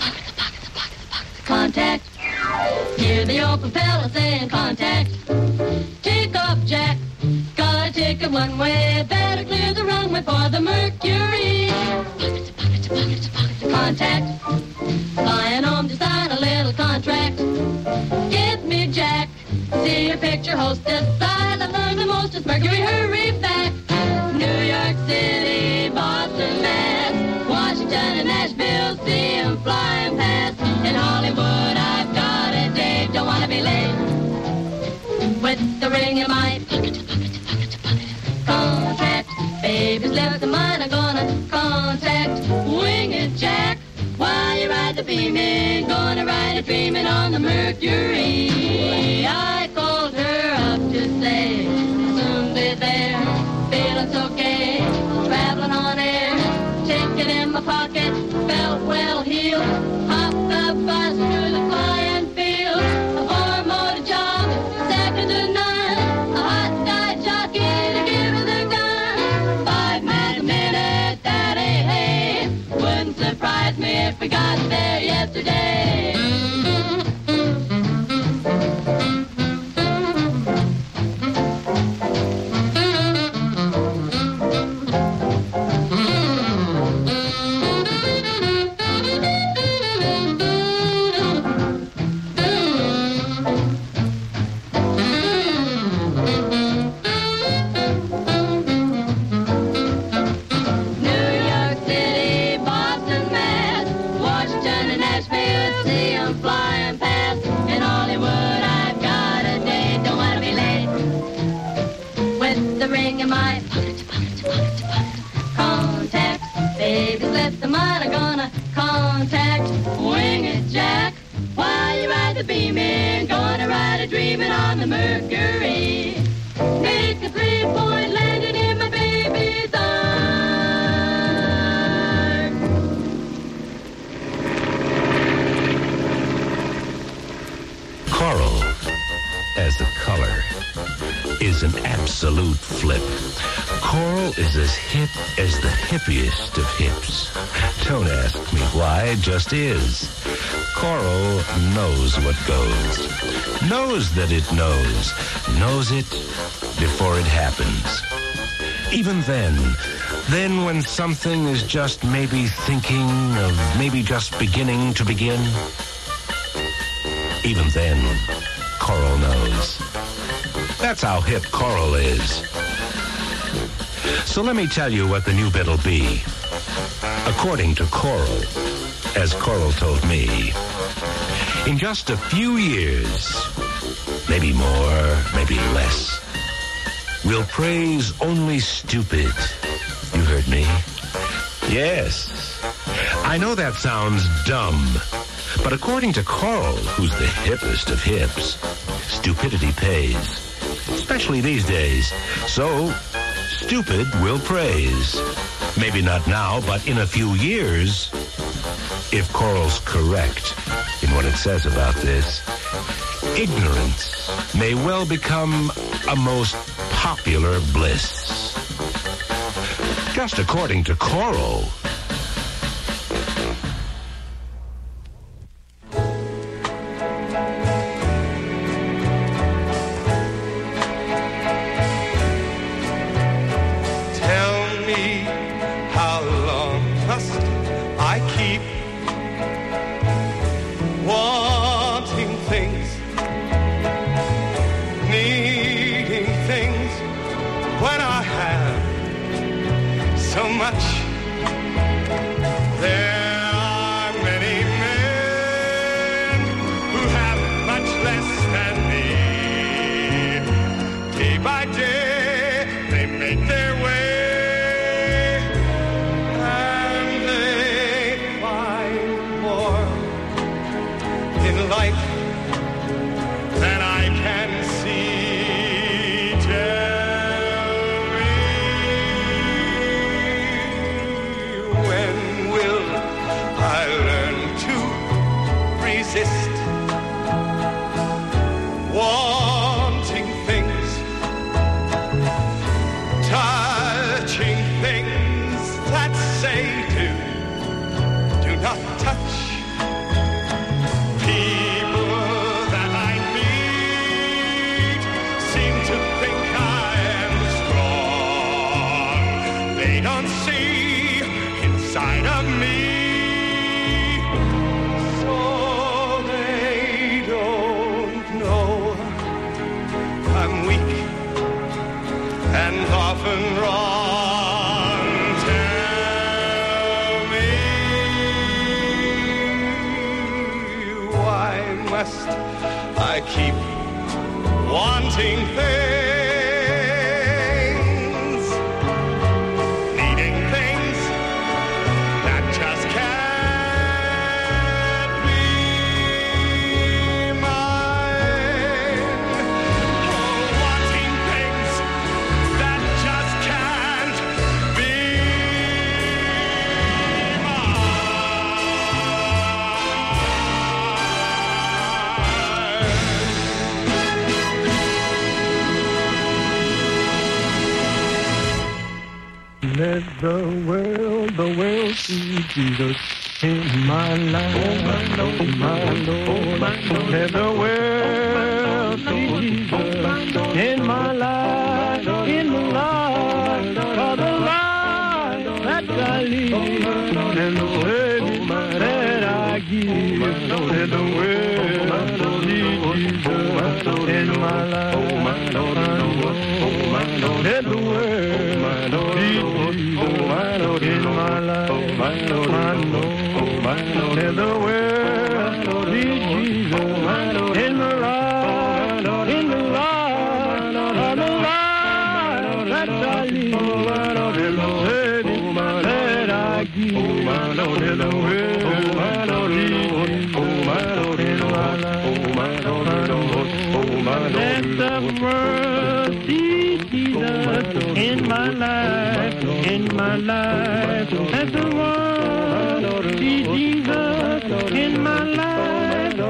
Pocket the pocket the pocket the pocket the contact. Hear the old propeller saying contact. Take off, Jack. Gotta take it one way. Better clear the runway for the Mercury. Pocket the pocket the pocket the pocket the contact. Flying home to sign a little contract. Give me Jack. See your picture hostess. I learned the most is Mercury. Hurry back. New York City, Boston, Mass, Washington, and Nashville. See 'em flying past. In Hollywood, I've got a date. Don't wanna be late. With the ring in my pocket, pocket, pocket, pocket. Contract, baby's left of mine. I'm gonna contact. Wing it, Jack. While you ride the beaming, gonna ride it dreaming on the Mercury. I called her up to say, soon be there, feeling's okay, traveling on air, ticket in my pocket, felt well healed, hop the bus through the flying field, a four-motor job, second to none, a hot guy jockey to give her the gun, 5 minutes a minute, that ain't hey, wouldn't surprise me if we got there yesterday. Just is. Coral knows what goes. Knows that it knows. Knows it before it happens. Even then. Then when something is just maybe thinking of maybe just beginning to begin. Even then, Coral knows. That's how hip Coral is. So let me tell you what the new bit'll be. According to Coral, as Coral told me, in just a few years, maybe more, maybe less, we'll praise only stupid. You heard me? Yes. I know that sounds dumb, but according to Coral, who's the hippest of hips, stupidity pays, especially these days. So, stupid will praise. Maybe not now, but in a few years, if Coral's correct in what it says about this, ignorance may well become a most popular bliss. Just according to Coral. Wanting things, time. inside of me, so they don't know I'm weak and often wrong. I keep wanting things, needing things that just can't be mine. Oh, wanting things that just can't be mine. Let the world see Jesus in my life, oh my Lord, let the world see Jesus in my life, in the life of the life that I live, and the word that I give, let the world see Jesus in my life, let the world see in my life, in the world, Jesus, in the light,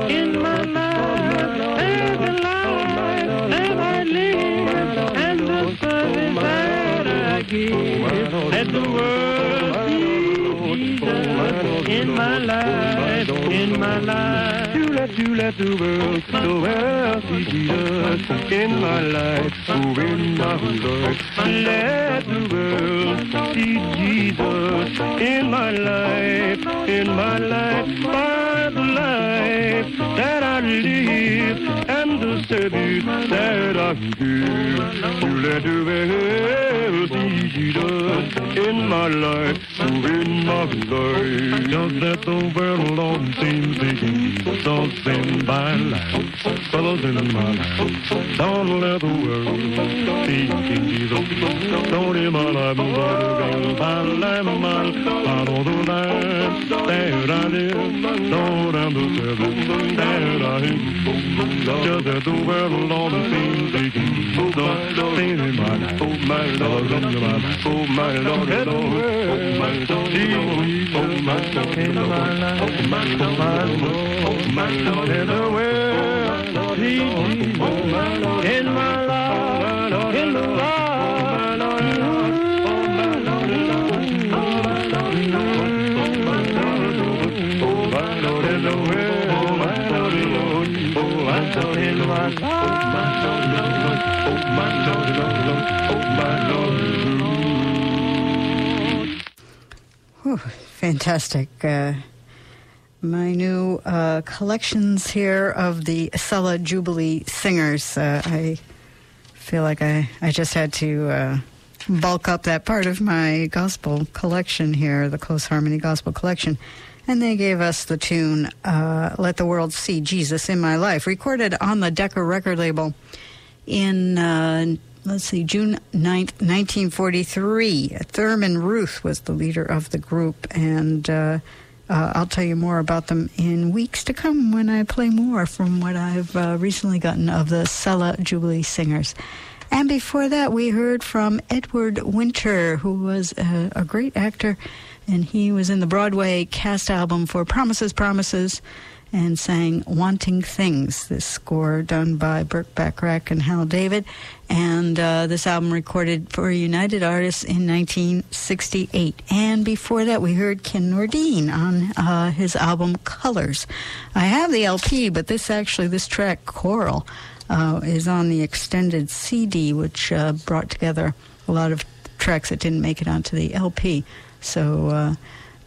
in the light, on the light, that I lead, in the word, that I give, in the word, in my life, let the world see Jesus in my life. In my life, let the world see Jesus in my life, in my life, every life that I live, and the service that I give. Let the world see Jesus in my life, in my life. You let the world see Jesus in my life, oh in my life. Let the world see Jesus in my life, by the life that I live and the service that I give. You let the world see Jesus in my life, oh in my life. Just let the world alone seem seeking Jesus in my life, fellows in my life. Don't let the world see Jesus. Don't in my life, I know the life that I live. Don't have the service that I have. Just let the world alone seem seeking Jesus. Don't in my life, fellows in my life. Let the world see Jesus in my life, my life. Let the world see Jesus in my life, in the light, in the world, in my life. Fantastic. My new collections here of the Sella Jubilee Singers. I feel like I just had to bulk up that part of my gospel collection here, the Close Harmony Gospel Collection. And they gave us the tune, Let the World See Jesus in My Life, recorded on the Decca record label in, June 9th, 1943. Thurman Ruth was the leader of the group, and... I'll tell you more about them in weeks to come when I play more from what I've recently gotten of the Sella Jubilee Singers. And before that, we heard from Edward Winter, who was a great actor, and he was in the Broadway cast album for Promises, Promises, and sang Wanting Things, this score done by Burke Bacharach and Hal David. And this album recorded for United Artists in 1968. And before that, we heard Ken Nordine on his album Colors. I have the LP, but this track, Choral, is on the extended CD, which brought together a lot of tracks that didn't make it onto the LP. So...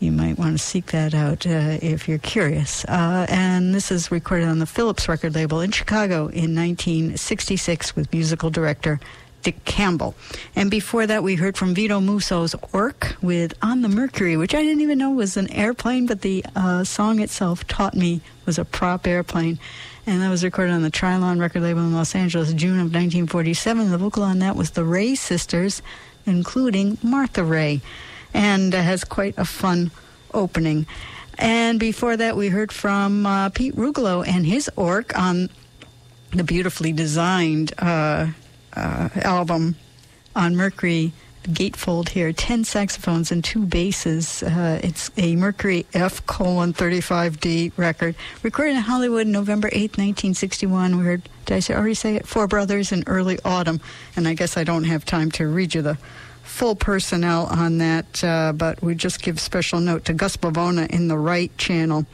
You might want to seek that out if you're curious. And this is recorded on the Phillips record label in Chicago in 1966 with musical director Dick Campbell. And before that, we heard from Vito Musso's Orc with On the Mercury, which I didn't even know was an airplane, but the song itself taught me was a prop airplane. And that was recorded on the Trilon record label in Los Angeles, June of 1947. The vocal on that was the Ray sisters, including Martha Ray, and has quite a fun opening. And before that, we heard from Pete Rugolo and his Orc on the beautifully designed album on Mercury, gatefold here, 10 saxophones and 2 basses. It's a Mercury F:35D record recorded in Hollywood November 8th, 1961. We heard, did I already say it? Four Brothers in Early Autumn. And I guess I don't have time to read you the full personnel on that, but we just give special note to Gus Bavona in the right channel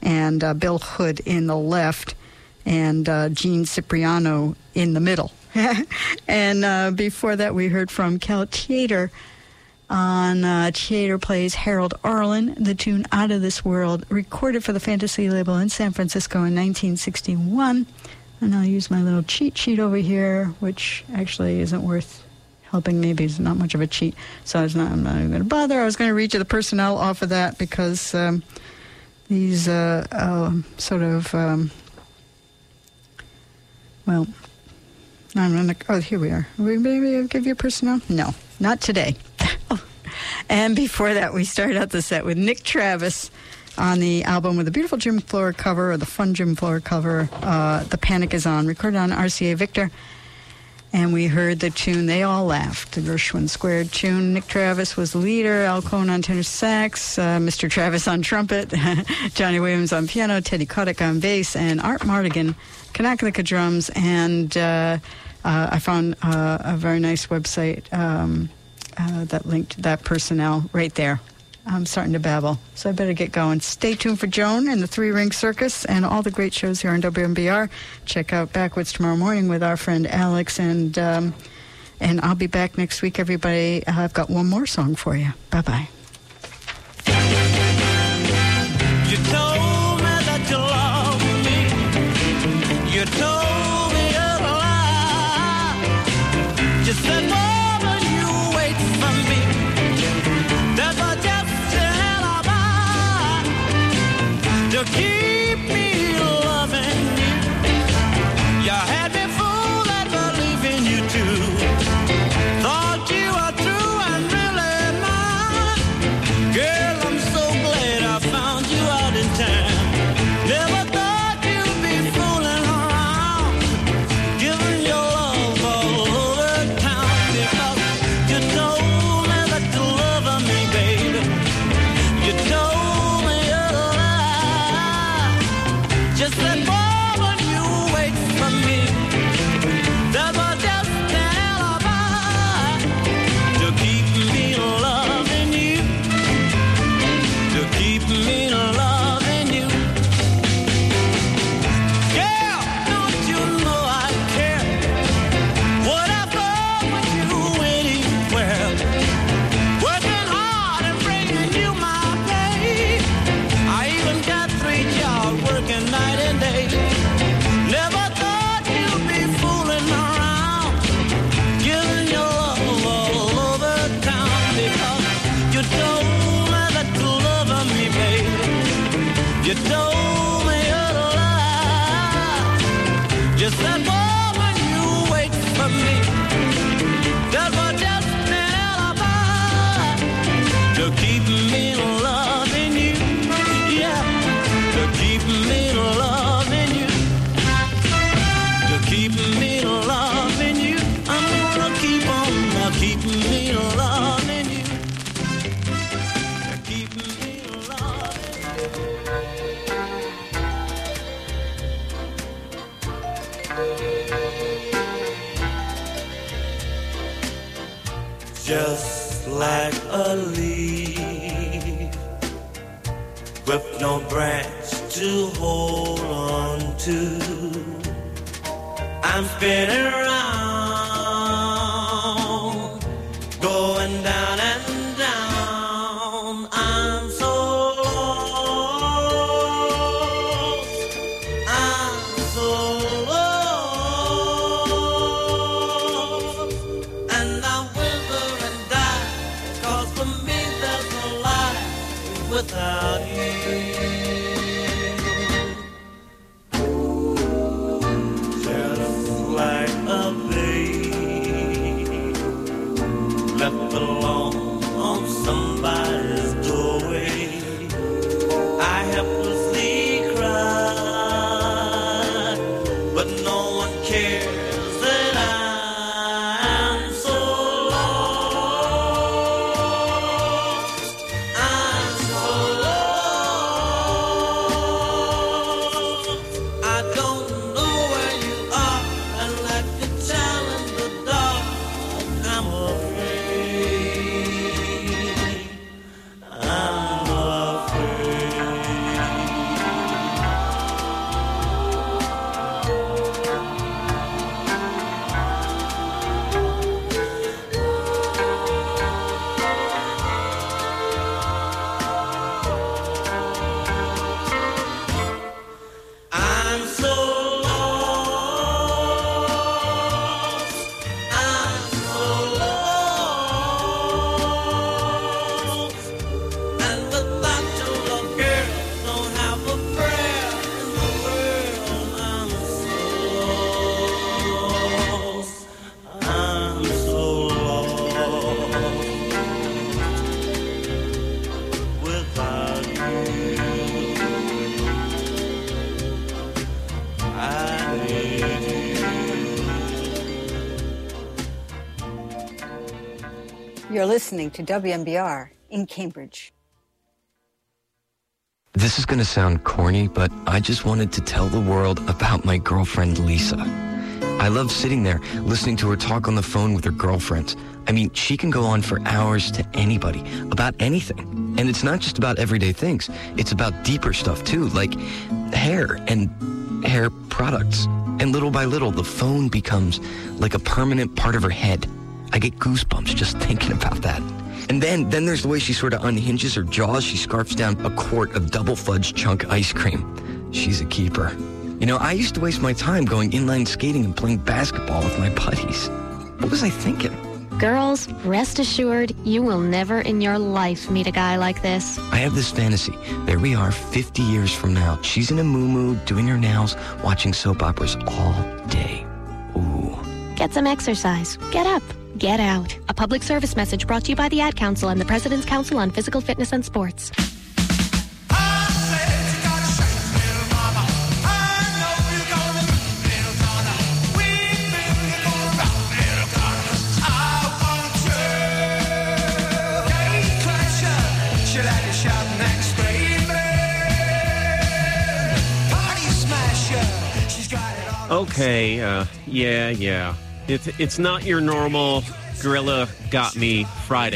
and Bill Hood in the left and Gene Cipriano in the middle. And before that, we heard from Cal Theater on Theater Plays Harold Arlen, the tune Out of This World, recorded for the Fantasy label in San Francisco in 1961. And I'll use my little cheat sheet over here, which actually isn't worth helping. Maybe it's not much of a cheat, so I'm not even going to bother. I was going to read you the personnel off of that because these sort of, well... Oh, here we are. Maybe I'll give you a personnel? No, not today. And before that, we started out the set with Nick Travis on the album with the beautiful Jim Flora cover, or the fun Jim Flora cover, The Panic Is On, recorded on RCA Victor. And we heard the tune They All Laughed, the Gershwin Squared tune. Nick Travis was the leader, Al Cohn on tenor sax, Mr. Travis on trumpet, Johnny Williams on piano, Teddy Kotick on bass, and Art Mardigan, Kanakalika drums, and I found a very nice website that linked that personnel right there. I'm starting to babble, so I better get going. Stay tuned for Joan and the Three Ring Circus and all the great shows here on WMBR. Check out Backwoods tomorrow morning with our friend Alex, and I'll be back next week, everybody. I've got one more song for you. Bye-bye. You told me that you loved me. You told me a lie. You said, woman, you wait for me. To keep me loving you. You had me fooled at believing you too. Thought you were true and really mine. Girl, I'm so glad I found you out in time. Never thought you'd be fooling around, giving your love all over town. Because you told me that you love me, baby. You told just that moment you wait for me. That was just an alibi to keep me loving you, to keep me loving you. Girl, don't you know I care? What I thought with you anywhere, working hard and bringing you my pay. I even got 3 jobs working nights. You told me a lie. Just that moment you wait for me. That was just an alibi to keep me loving you. Yeah, to keep me loving you. To keep me loving you. I'm gonna keep on keeping me loving you. Just like a leaf with no branch to hold on to, I'm spinning round, going down and down. I'm so left alone on somebody's doorway. I helplessly cried, but no one cares that I'm so lost. I'm so lost. I don't know where you are, and like the child in the dark, I'm afraid. I'm You're listening to WMBR in Cambridge. This is going to sound corny, but I just wanted to tell the world about my girlfriend, Lisa. I love sitting there, listening to her talk on the phone with her girlfriends. I mean, she can go on for hours to anybody, about anything. And it's not just about everyday things. It's about deeper stuff, too, like hair and hair products. And little by little, the phone becomes like a permanent part of her head. I get goosebumps just thinking about that. And then there's the way she sort of unhinges her jaws. She scarfs down a quart of double fudge chunk ice cream. She's a keeper. You know, I used to waste my time going inline skating and playing basketball with my buddies. What was I thinking? Girls, rest assured, you will never in your life meet a guy like this. I have this fantasy. There we are 50 years from now. She's in a moo-moo, doing her nails, watching soap operas all day. Ooh. Get some exercise. Get up. Get out. A public service message brought to you by the Ad Council and the President's Council on Physical Fitness and Sports. Okay, It's not your normal Gorilla Got Me Friday.